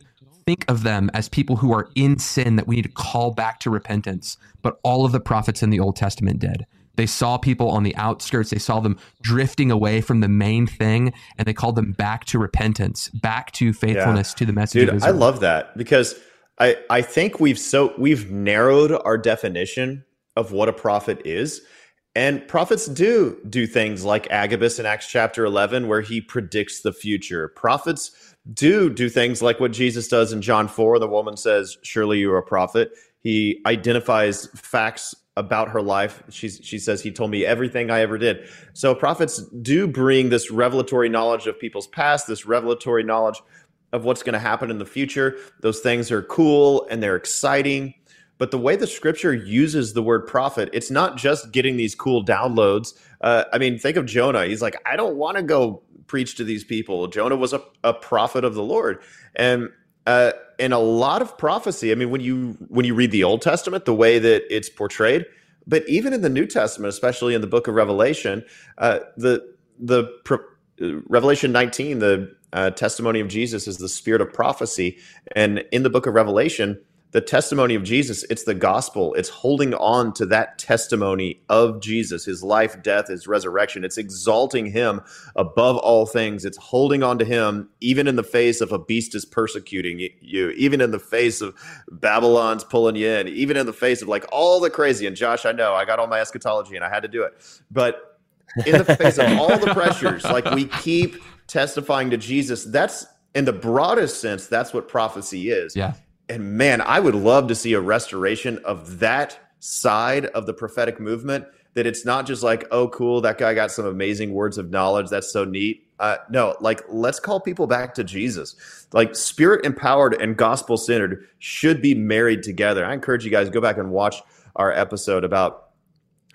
think of them as people who are in sin that we need to call back to repentance. But all of the prophets in the Old Testament did. They saw people on the outskirts. They saw them drifting away from the main thing, and they called them back to repentance, back to faithfulness to the message of Israel. I love that, because I think we've narrowed our definition of what a prophet is. And prophets do things like Agabus in Acts chapter 11, where he predicts the future. Prophets do things like what Jesus does in John 4. The woman says, surely you are a prophet. He identifies facts about her life. She says, he told me everything I ever did. So prophets do bring this revelatory knowledge of people's past, this revelatory knowledge of what's going to happen in the future. Those things are cool and they're exciting. But the way the scripture uses the word prophet, it's not just getting these cool downloads. Think of Jonah. He's like, I don't want to go preach to these people. Jonah was a prophet of the Lord. And a lot of prophecy, I mean, when you read the Old Testament, the way that it's portrayed, but even in the New Testament, especially in the book of Revelation, Revelation 19, the testimony of Jesus is the spirit of prophecy. And in the book of Revelation, the testimony of Jesus, it's the gospel. It's holding on to that testimony of Jesus, his life, death, his resurrection. It's exalting him above all things. It's holding on to him even in the face of a beast is persecuting you, even in the face of Babylon's pulling you in, even in the face of like all the crazy. And Josh, I know I got all my eschatology and I had to do it. But in the face of all the pressures, like we keep testifying to Jesus. That's in the broadest sense, that's what prophecy is. Yeah. And man, I would love to see a restoration of that side of the prophetic movement, that it's not just like, oh, cool, that guy got some amazing words of knowledge. That's so neat. No, like, let's call people back to Jesus. Like, spirit-empowered and gospel-centered should be married together. I encourage you guys to go back and watch our episode about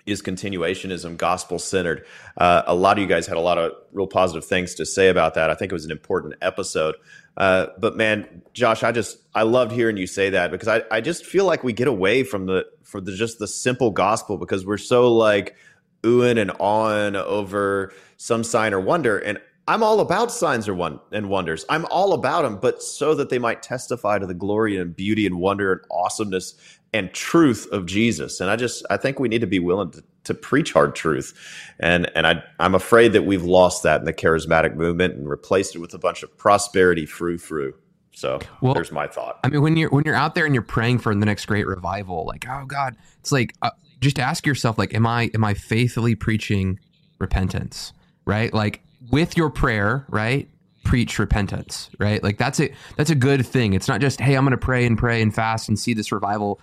is continuationism gospel-centered. A lot of you guys had a lot of real positive things to say about that. I think it was an important episode. But man, Josh, I loved hearing you say that, because I just feel like we get away from just the simple gospel, because we're so like oohing and awing over some sign or wonder. And I'm all about signs and wonders. I'm all about them, but so that they might testify to the glory and beauty and wonder and awesomeness and truth of Jesus. And I think we need to be willing to preach hard truth. And I'm afraid that we've lost that in the charismatic movement and replaced it with a bunch of prosperity frou-frou. So there's my thought. I mean, when you're out there and you're praying for the next great revival, like, oh God, it's like, just ask yourself, like, am I faithfully preaching repentance, right? Like, with your prayer, right? Preach repentance, right? Like that's it. That's a good thing. It's not just, hey, I'm going to pray and fast and see this revival,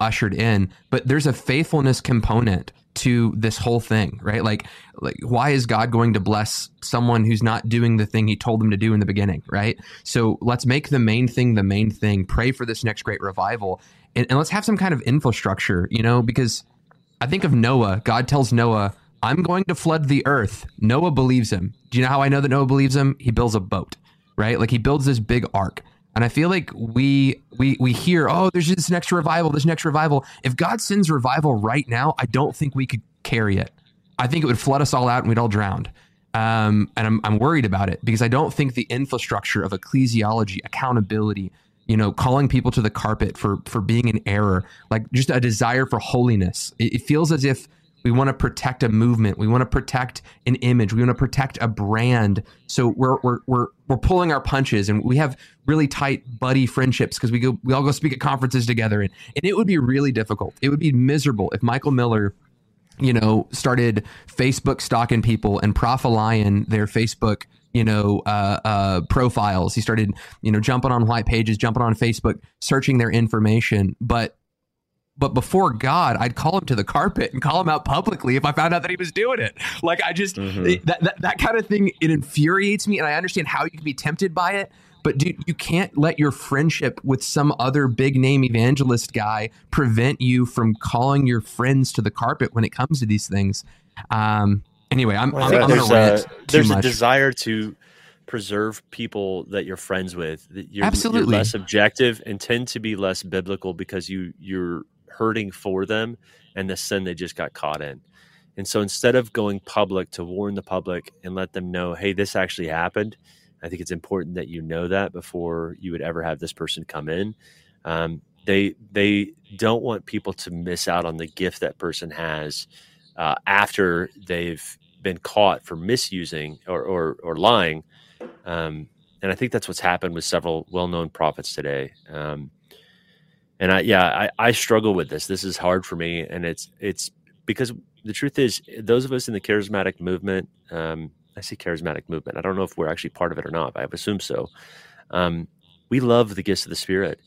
ushered in, but there's a faithfulness component to this whole thing, right? Like why is God going to bless someone who's not doing the thing he told them to do in the beginning, right? So let's make the main thing, pray for this next great revival, and let's have some kind of infrastructure, because I think of Noah. God tells Noah, I'm going to flood the earth. Noah believes him. Do you know how I know that Noah believes him? He builds a boat, right? Like he builds this big ark. And I feel like we hear, oh, there's this next revival. If God sends revival right now, I don't think we could carry it. I think it would flood us all out and we'd all drown. And I'm worried about it, because I don't think the infrastructure of ecclesiology, accountability, calling people to the carpet for being in error, like just a desire for holiness. It feels as if we want to protect a movement. We want to protect an image. We want to protect a brand. So we're pulling our punches, and we have really tight buddy friendships because we all go speak at conferences together, and it would be really difficult. It would be miserable if Michael Miller, started Facebook stalking people and profiling their Facebook, profiles. He started, jumping on white pages, jumping on Facebook, searching their information, But before God, I'd call him to the carpet and call him out publicly if I found out that he was doing it. Like I just, that kind of thing, it infuriates me. And I understand how you can be tempted by it. But dude, you can't let your friendship with some other big name evangelist guy prevent you from calling your friends to the carpet when it comes to these things. Anyway, I'm going to rant too much. There's a desire to preserve people that you're friends with. Absolutely. You're less objective and tend to be less biblical because you're hurting for them and the sin they just got caught in. And so instead of going public to warn the public and let them know, hey, this actually happened, I think it's important that you know that before you would ever have this person come in. They don't want people to miss out on the gift that person has after they've been caught for misusing or lying. And I think that's what's happened with several well-known prophets today. And I struggle with this. This is hard for me. And it's because the truth is, those of us in the charismatic movement, I say charismatic movement, I don't know if we're actually part of it or not, but I assume so. We love the gifts of the Spirit.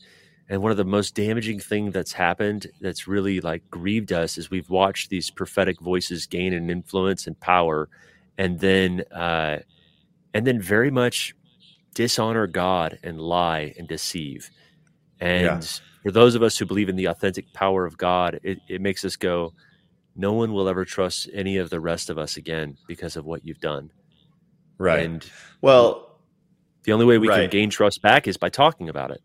And one of the most damaging thing that's happened that's really like grieved us is we've watched these prophetic voices gain an influence and power, and then very much dishonor God and lie and deceive. And for those of us who believe in the authentic power of God, it makes us go, no one will ever trust any of the rest of us again because of what you've done. Right. And well, the only way we can gain trust back is by talking about it.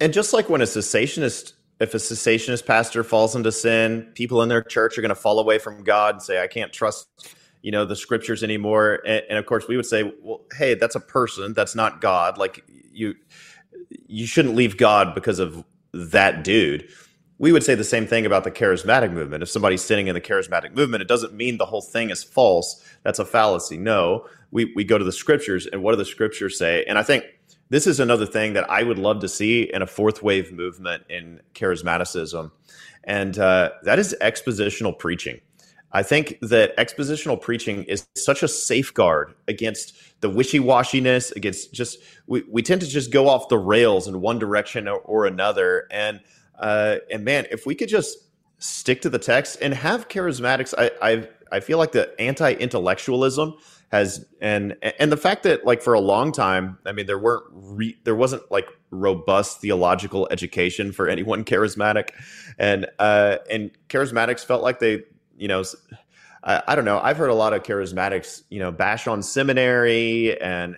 And just like when if a cessationist pastor falls into sin, people in their church are going to fall away from God and say, I can't trust you know, the scriptures anymore. And of course we would say, well, hey, that's a person, that's not God. Like you shouldn't leave God because of that dude. We would say the same thing about the charismatic movement. If somebody's sitting in the charismatic movement, it doesn't mean the whole thing is false. That's a fallacy. No, we go to the scriptures, and what do the scriptures say? And I think this is another thing that I would love to see in a fourth wave movement in charismaticism. And that is expositional preaching. I think that expositional preaching is such a safeguard against the wishy-washiness, against just, we tend to just go off the rails in one direction or another. And man, if we could just stick to the text and have charismatics, I feel like the anti-intellectualism has, and the fact that like for a long time, I mean, there wasn't like robust theological education for anyone charismatic, and charismatics felt like they, you know, I don't know. I've heard a lot of charismatics, you know, bash on seminary and,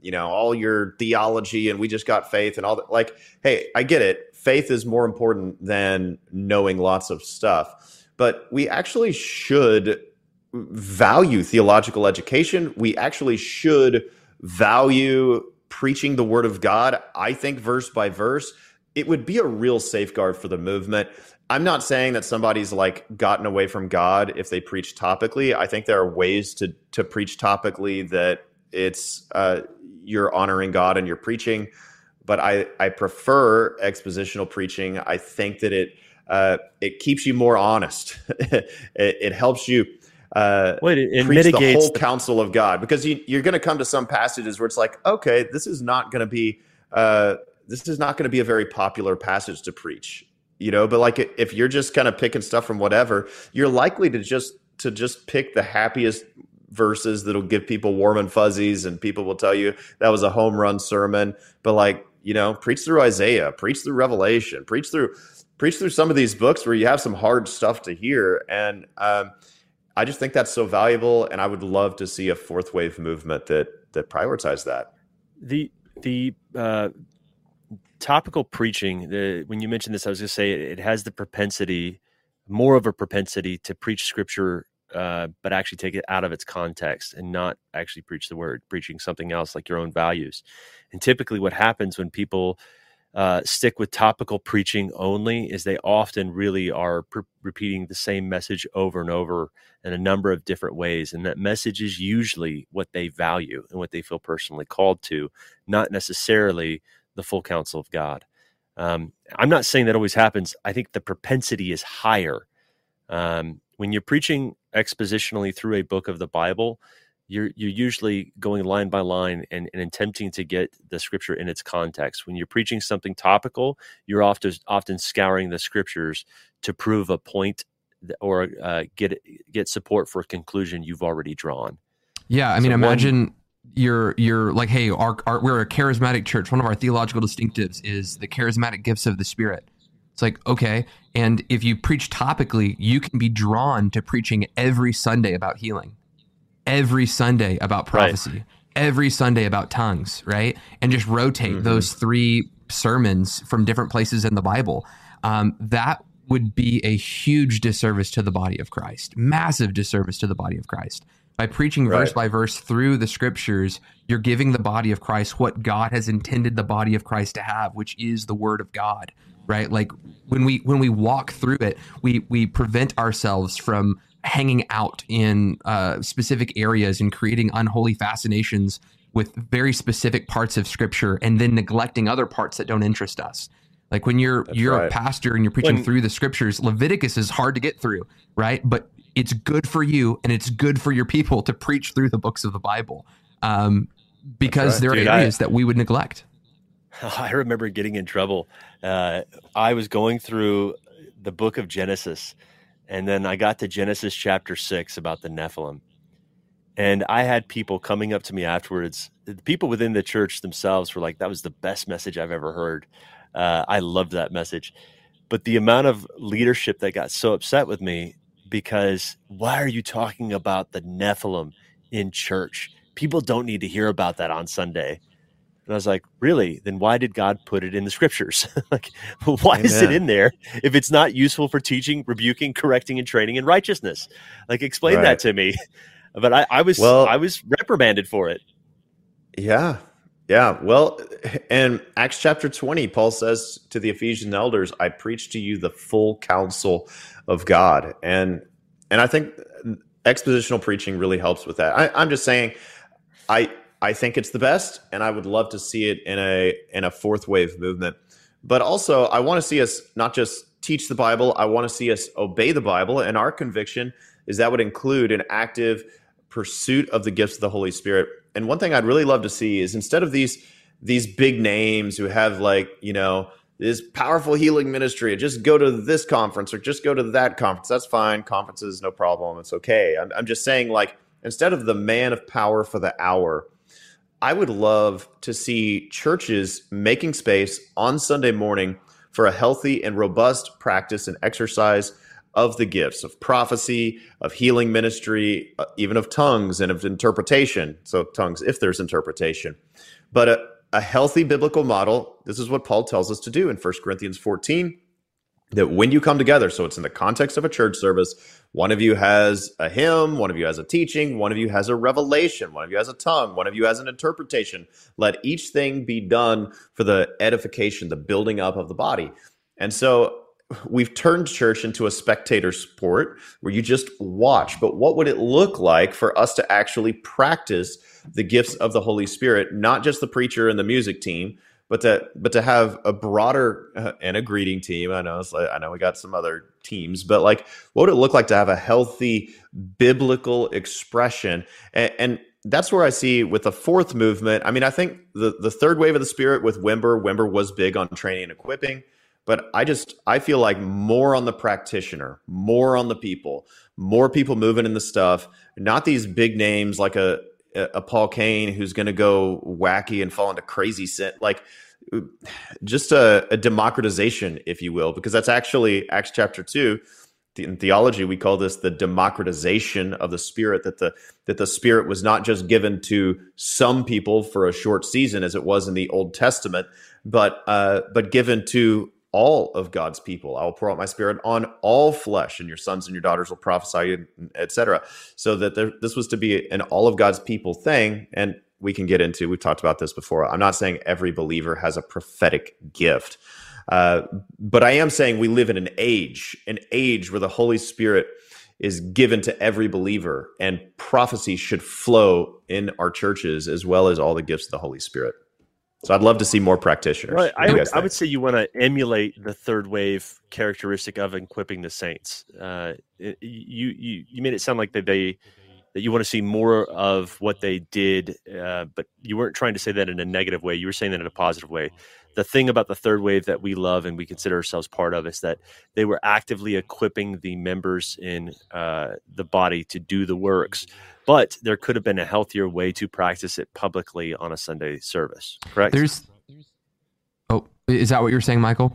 you know, all your theology and we just got faith and all that. Like, hey, I get it. Faith is more important than knowing lots of stuff, but we actually should value theological education. We actually should value preaching the word of God. I think verse by verse, it would be a real safeguard for the movement. I'm not saying that somebody's like gotten away from God if they preach topically. I think there are ways to preach topically that it's you're honoring God and you're preaching. But I prefer expositional preaching. I think that it keeps you more honest. it helps you it preach the whole counsel of God, because you're going to come to some passages where it's like, okay, this is not going to be a very popular passage to preach. You know, but like if you're just kind of picking stuff from whatever, you're likely to just pick the happiest verses that'll give people warm and fuzzies, and people will tell you that was a home run sermon. But like, you know, preach through Isaiah, preach through Revelation, preach through some of these books where you have some hard stuff to hear. And I just think that's so valuable, and I would love to see a fourth wave movement that prioritized that. The topical preaching, when you mentioned this, I was going to say it has the propensity, more of a propensity to preach scripture, but actually take it out of its context and not actually preach the word, preaching something else like your own values. And typically what happens when people stick with topical preaching only is they often really are repeating the same message over and over in a number of different ways. And that message is usually what they value and what they feel personally called to, not necessarily the full counsel of God. I'm not saying that always happens. I think the propensity is higher. When you're preaching expositionally through a book of the Bible, you're usually going line by line and attempting to get the scripture in its context. When you're preaching something topical, you're often scouring the scriptures to prove a point or get support for a conclusion you've already drawn. Yeah, I mean, so imagine... You're like, hey, we're a charismatic church. One of our theological distinctives is the charismatic gifts of the Spirit. It's like, okay, and if you preach topically, you can be drawn to preaching every Sunday about healing, every Sunday about prophecy, right, every Sunday about tongues, right? And just rotate those three sermons from different places in the Bible. That would be a huge disservice to the body of Christ, massive disservice to the body of Christ. By preaching verse by verse through the scriptures, you're giving the body of Christ what God has intended the body of Christ to have, which is the word of God, right? Like when we walk through it, we prevent ourselves from hanging out in specific areas and creating unholy fascinations with very specific parts of scripture and then neglecting other parts that don't interest us. Like when you're a pastor and you're preaching through the scriptures, Leviticus is hard to get through, right? But it's good for you and it's good for your people to preach through the books of the Bible, because there are areas that we would neglect. I remember getting in trouble. I was going through the book of Genesis, and then I got to Genesis chapter 6 about the Nephilim. And I had people coming up to me afterwards. The people within the church themselves were like, that was the best message I've ever heard. I loved that message. But the amount of leadership that got so upset with me, because why are you talking about the Nephilim in church? People don't need to hear about that on Sunday. And I was like, really? Then why did God put it in the scriptures? Like, why is it in there if it's not useful for teaching, rebuking, correcting, and training in righteousness? Like, explain that to me. But I was reprimanded for it. Yeah. Yeah. Well, in Acts chapter 20, Paul says to the Ephesian elders, I preach to you the full counsel of God. And I think expositional preaching really helps with that. I'm just saying, I think it's the best, and I would love to see it in a fourth wave movement. But also, I want to see us not just teach the Bible, I want to see us obey the Bible. And our conviction is that would include an active pursuit of the gifts of the Holy Spirit. And one thing I'd really love to see is, instead of these big names who have, like, you know, this powerful healing ministry, just go to this conference or just go to that conference. That's fine. Conferences, no problem. It's okay. I'm just saying, like, instead of the man of power for the hour, I would love to see churches making space on Sunday morning for a healthy and robust practice and exercise of the gifts of prophecy, of healing ministry, even of tongues and of interpretation. So tongues, if there's interpretation, but a healthy biblical model. This is what Paul tells us to do in 1 Corinthians 14, that when you come together, so it's in the context of a church service, one of you has a hymn, one of you has a teaching, one of you has a revelation, one of you has a tongue, one of you has an interpretation. Let each thing be done for the edification, the building up of the body. And so we've turned church into a spectator sport where you just watch. But what would it look like for us to actually practice the gifts of the Holy Spirit, not just the preacher and the music team, but to have a broader and a greeting team? I know, I know we got some other teams, but like, what would it look like to have a healthy biblical expression? And that's where I see with the fourth movement. I mean, I think the third wave of the Spirit with Wimber was big on training and equipping. But I feel like more on the practitioner, more on the people, more people moving in the stuff, not these big names like a Paul Cain who's going to go wacky and fall into crazy sin, like just a democratization, if you will, because that's actually Acts chapter 2. In theology, we call this the democratization of the Spirit, that the Spirit was not just given to some people for a short season as it was in the Old Testament, but given to all of God's people. I will pour out my Spirit on all flesh, and your sons and your daughters will prophesy, etc. So that this was to be an all of God's people thing. And we can get into, we've talked about this before. I'm not saying every believer has a prophetic gift, but I am saying we live in an age where the Holy Spirit is given to every believer, and prophecy should flow in our churches as well as all the gifts of the Holy Spirit. So I'd love to see more practitioners. Well, I would say you want to emulate the third wave characteristic of equipping the saints. You made it sound like that you want to see more of what they did, but you weren't trying to say that in a negative way. You were saying that in a positive way. The thing about the third wave that we love and we consider ourselves part of is that they were actively equipping the members in the body to do the works. But there could have been a healthier way to practice it publicly on a Sunday service, correct? Is that what you're saying, Michael?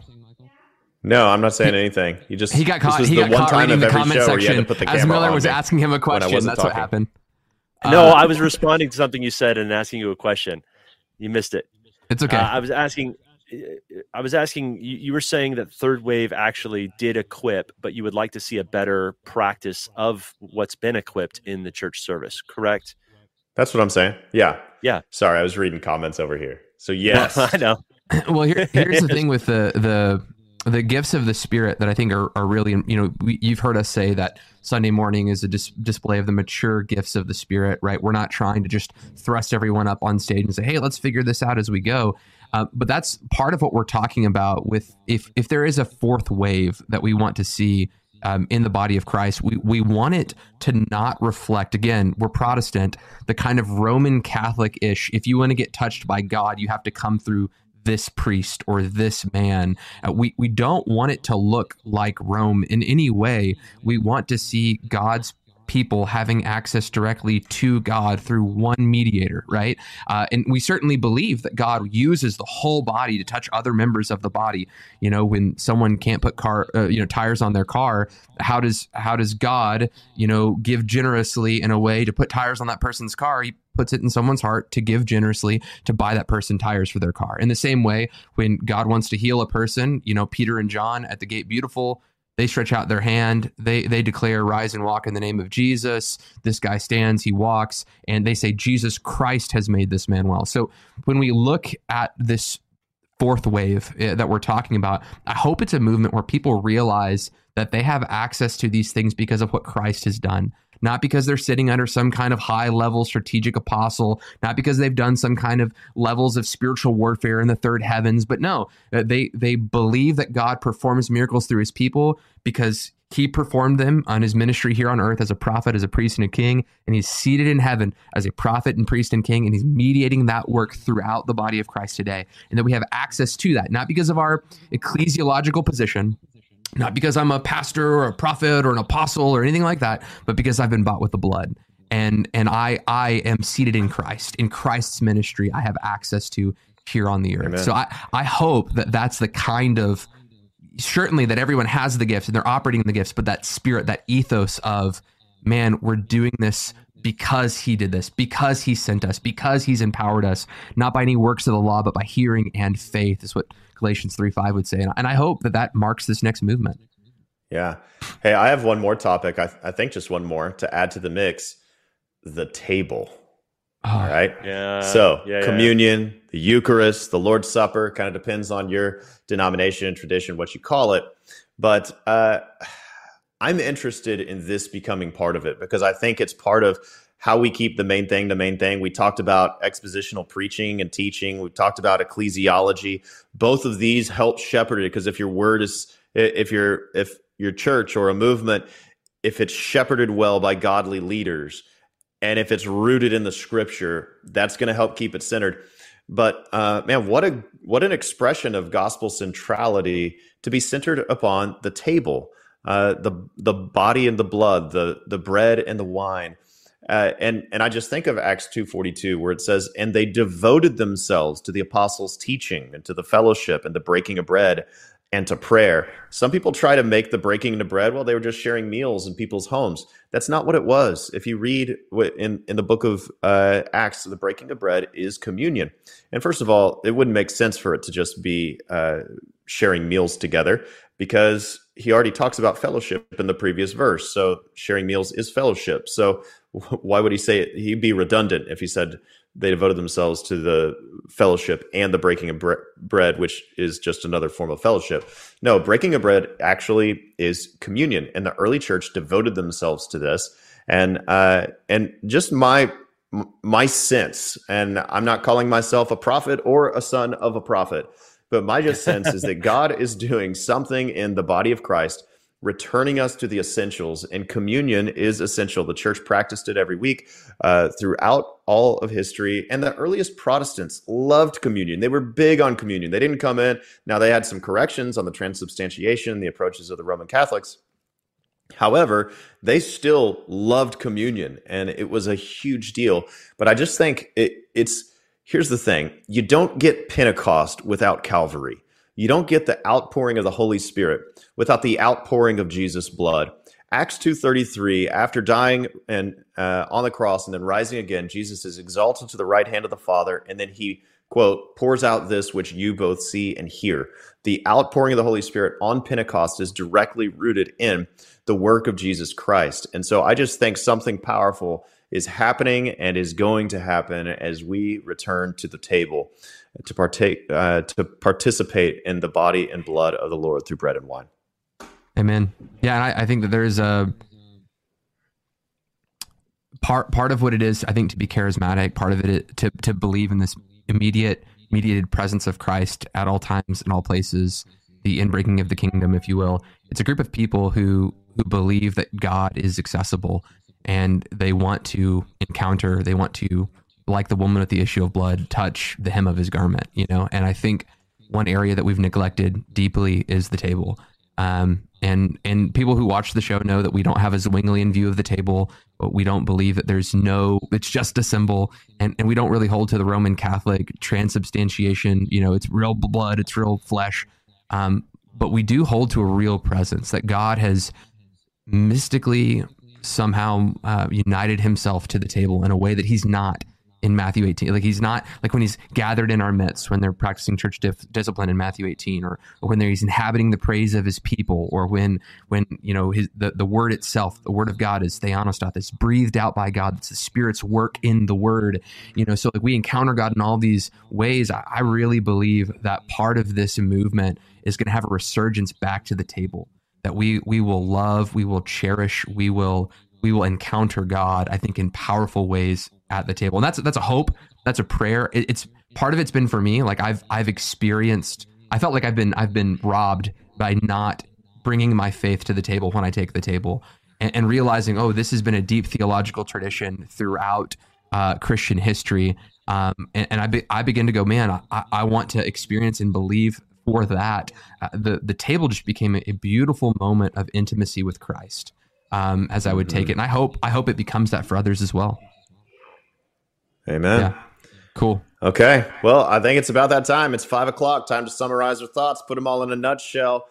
No, I'm not saying anything. You just he got caught. He got caught reading in the comment section as Miller was asking him a question. That's talking. What happened. No, I was responding to something you said and asking you a question. You missed it. It's okay. I was asking. You were saying that third wave actually did equip, but you would like to see a better practice of what's been equipped in the church service, correct? That's what I'm saying. Yeah. Yeah. Sorry, I was reading comments over here. So yes, I know. Well, here's the thing with the gifts of the Spirit that I think are really, you know, you've heard us say that Sunday morning is a display of the mature gifts of the Spirit, right? We're not trying to just thrust everyone up on stage and say, hey, let's figure this out as we go. But that's part of what we're talking about with if there is a fourth wave that we want to see in the body of Christ, we want it to not reflect, again, we're Protestant, the kind of Roman Catholic-ish, if you want to get touched by God, you have to come through this priest or this man. We don't want it to look like Rome in any way. We want to see God's people having access directly to God through one mediator, right? And we certainly believe that God uses the whole body to touch other members of the body. You know, when someone can't put tires on their car, how does God, you know, give generously in a way to put tires on that person's car? He puts it in someone's heart to give generously to buy that person tires for their car. In the same way, when God wants to heal a person, you know, Peter and John at the Gate Beautiful, They stretch out their hand. They declare, rise and walk in the name of Jesus. This guy stands, he walks, and they say, Jesus Christ has made this man well. So when we look at this fourth wave that we're talking about, I hope it's a movement where people realize that they have access to these things because of what Christ has done. Not because they're sitting under some kind of high-level strategic apostle, not because they've done some kind of levels of spiritual warfare in the third heavens, but no, they believe that God performs miracles through his people because he performed them on his ministry here on earth as a prophet, as a priest, and a king, and he's seated in heaven as a prophet and priest and king, and he's mediating that work throughout the body of Christ today, and that we have access to that, not because of our ecclesiological position, not because I'm a pastor or a prophet or an apostle or anything like that, but because I've been bought with the blood. And I am seated in Christ. In Christ's ministry, I have access to here on the earth. Amen. So I hope that that's the kind of, certainly that everyone has the gifts and they're operating in the gifts, but that spirit, that ethos of, man, we're doing this because he did this, because he sent us, because he's empowered us, not by any works of the law, but by hearing and faith is what Galatians 3:5 would say. And I hope that that marks this next movement. Yeah. Hey, I have one more topic. I think just one more to add to the mix, the table. All right. Yeah. So communion, the Eucharist, the Lord's Supper, kind of depends on your denomination, tradition, what you call it. But, I'm interested in this becoming part of it because I think it's part of how we keep the main thing the main thing. We talked about expositional preaching and teaching. We talked about ecclesiology. Both of these help shepherd it because if your word is, if your church or a movement, if it's shepherded well by godly leaders and if it's rooted in the scripture, that's going to help keep it centered. But man, what an expression of gospel centrality to be centered upon the table. The body and the blood, the bread and the wine. And I just think of Acts 2:42 where it says, and they devoted themselves to the apostles' teaching and to the fellowship and the breaking of bread and to prayer. Some people try to make the breaking of bread, well, they were just sharing meals in people's homes. That's not what it was. If you read in the book of Acts, the breaking of bread is communion. And first of all, it wouldn't make sense for it to just be sharing meals together because he already talks about fellowship in the previous verse. So sharing meals is fellowship. So why would he say it? He'd be redundant if he said they devoted themselves to the fellowship and the breaking of bread, which is just another form of fellowship. No, breaking of bread actually is communion. And the early church devoted themselves to this. And just my sense, and I'm not calling myself a prophet or a son of a prophet, but my just sense is that God is doing something in the body of Christ, returning us to the essentials, and communion is essential. The church practiced it every week throughout all of history, and the earliest Protestants loved communion. They were big on communion. They didn't come in. Now, they had some corrections on the transubstantiation, the approaches of the Roman Catholics. However, they still loved communion, and it was a huge deal. But I just think it's... Here's the thing. You don't get Pentecost without Calvary. You don't get the outpouring of the Holy Spirit without the outpouring of Jesus' blood. Acts 2:33, after dying and on the cross and then rising again, Jesus is exalted to the right hand of the Father, and then he, quote, pours out this which you both see and hear. The outpouring of the Holy Spirit on Pentecost is directly rooted in the work of Jesus Christ. And so I just think something powerful is happening and is going to happen as we return to the table to participate in the body and blood of the Lord through bread and wine. Amen. Yeah, and I think that there is a part of what it is, I think, to be charismatic. Part of it to believe in this immediate mediated presence of Christ at all times and all places, the inbreaking of the kingdom, if you will. It's a group of people who believe that God is accessible. And they want to encounter, they want to, like the woman with the issue of blood, touch the hem of his garment, you know? And I think one area that we've neglected deeply is the table. And people who watch the show know that we don't have a Zwinglian view of the table, but we don't believe that it's just a symbol. And we don't really hold to the Roman Catholic transubstantiation, you know, it's real blood, it's real flesh. But we do hold to a real presence that God has mystically somehow united himself to the table in a way that he's not in Matthew 18. Like he's not, like when he's gathered in our midst, when they're practicing church discipline in Matthew 18, or when he's inhabiting the praise of his people, or when you know, the word itself, the word of God is theanostath, it's breathed out by God. It's the Spirit's work in the word, you know, so like we encounter God in all these ways. I really believe that part of this movement is going to have a resurgence back to the table, that we will love, we will cherish, we will encounter God, I think, in powerful ways at the table. And that's a hope. That's a prayer. It's part of it's been for me. Like I've experienced, I felt like I've been robbed by not bringing my faith to the table when I take the table, and realizing, oh, this has been a deep theological tradition throughout Christian history. And I begin to go, man, I want to experience and believe for that. The table just became a beautiful moment of intimacy with Christ, as I would take it. And I hope it becomes that for others as well. Amen. Yeah. Cool. Okay. Well, I think it's about that time. It's 5 o'clock. Time to summarize our thoughts, put them all in a nutshell.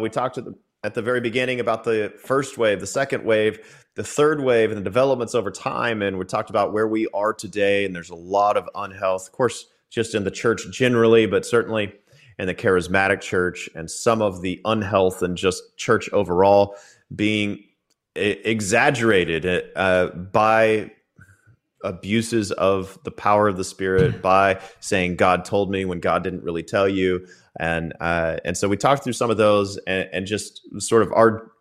We talked at the very beginning about the first wave, the second wave, the third wave, and the developments over time. And we talked about where we are today. And there's a lot of unhealth, of course, just in the church generally, but certainly in the charismatic church, and some of the unhealth and just church overall being exaggerated by abuses of the power of the Spirit, by saying God told me when God didn't really tell you, and so we talked through some of those, and just sort of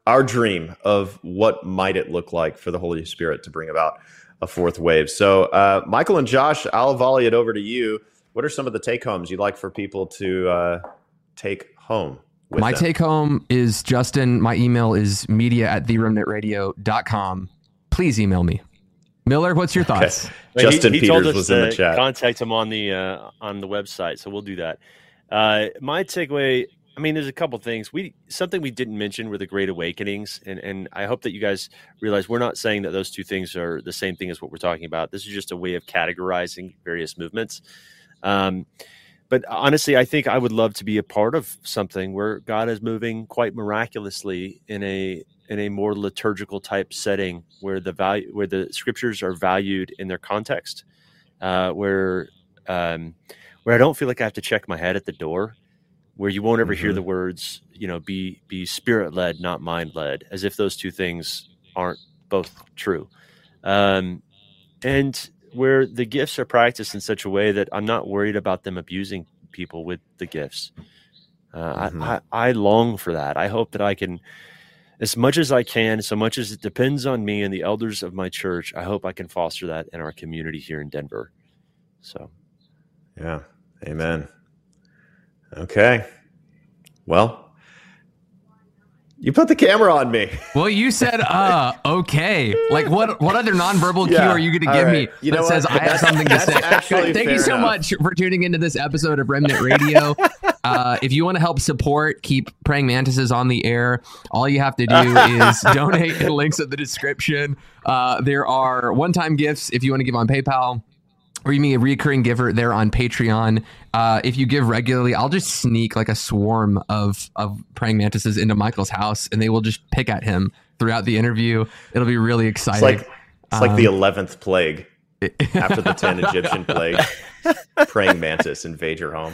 our dream of what might it look like for the Holy Spirit to bring about a fourth wave. So Michael and Josh, I'll volley it over to you. What are some of the take homes you'd like for people to take home? My take home is, Justin, my email is media@theremnantradio.com. Please email me. Miller, what's your thoughts? Okay. Justin Peters was in the chat. Contact him on the website, so we'll do that. My takeaway, I mean, there's a couple things. Something we didn't mention were the Great Awakenings, and I hope that you guys realize we're not saying that those two things are the same thing as what we're talking about. This is just a way of categorizing various movements. But honestly, I think I would love to be a part of something where God is moving quite miraculously in a more liturgical type setting, where the scriptures are valued in their context, where I don't feel like I have to check my head at the door, where you won't ever hear the words, you know, be spirit led, not mind led, as if those two things aren't both true, and where the gifts are practiced in such a way that I'm not worried about them abusing people with the gifts. I long for that. I hope that I can, as much as I can, so much as it depends on me and the elders of my church, I hope I can foster that in our community here in Denver. So, yeah. Amen. Okay. Well, you put the camera on me. Well, you said, okay. Like, what other nonverbal cue are you going to give me that says I have something to say? Thank you so much for tuning into this episode of Remnant Radio. If you want to help support, keep Praying Mantises on the air, all you have to do is donate in links in the description. There are one-time gifts if you want to give on PayPal, or you mean a recurring giver there on Patreon. If you give regularly, I'll just sneak like a swarm of praying mantises into Michael's house, and they will just pick at him throughout the interview. It'll be really exciting. It's like the 11th plague. After the 10 Egyptian plague, praying mantis invade your home.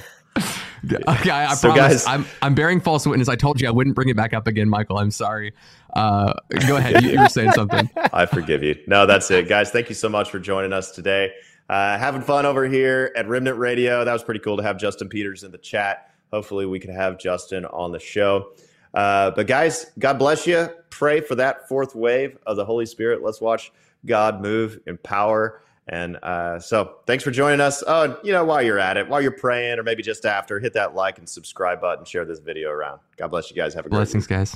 Okay, I promise, guys, I'm bearing false witness. I told you I wouldn't bring it back up again, Michael. I'm sorry. Go ahead. You were saying something. I forgive you. No, that's it, guys. Thank you so much for joining us today. Having fun over here at Remnant Radio. That was pretty cool to have Justin Peters in the chat. Hopefully we can have Justin on the show. But guys, God bless you. Pray for that fourth wave of the Holy Spirit. Let's watch God move in power. And so thanks for joining us. Oh, you know, while you're at it, while you're praying, or maybe just after, hit that like and subscribe button, share this video around. God bless you guys. Have a great Blessings, week. Guys.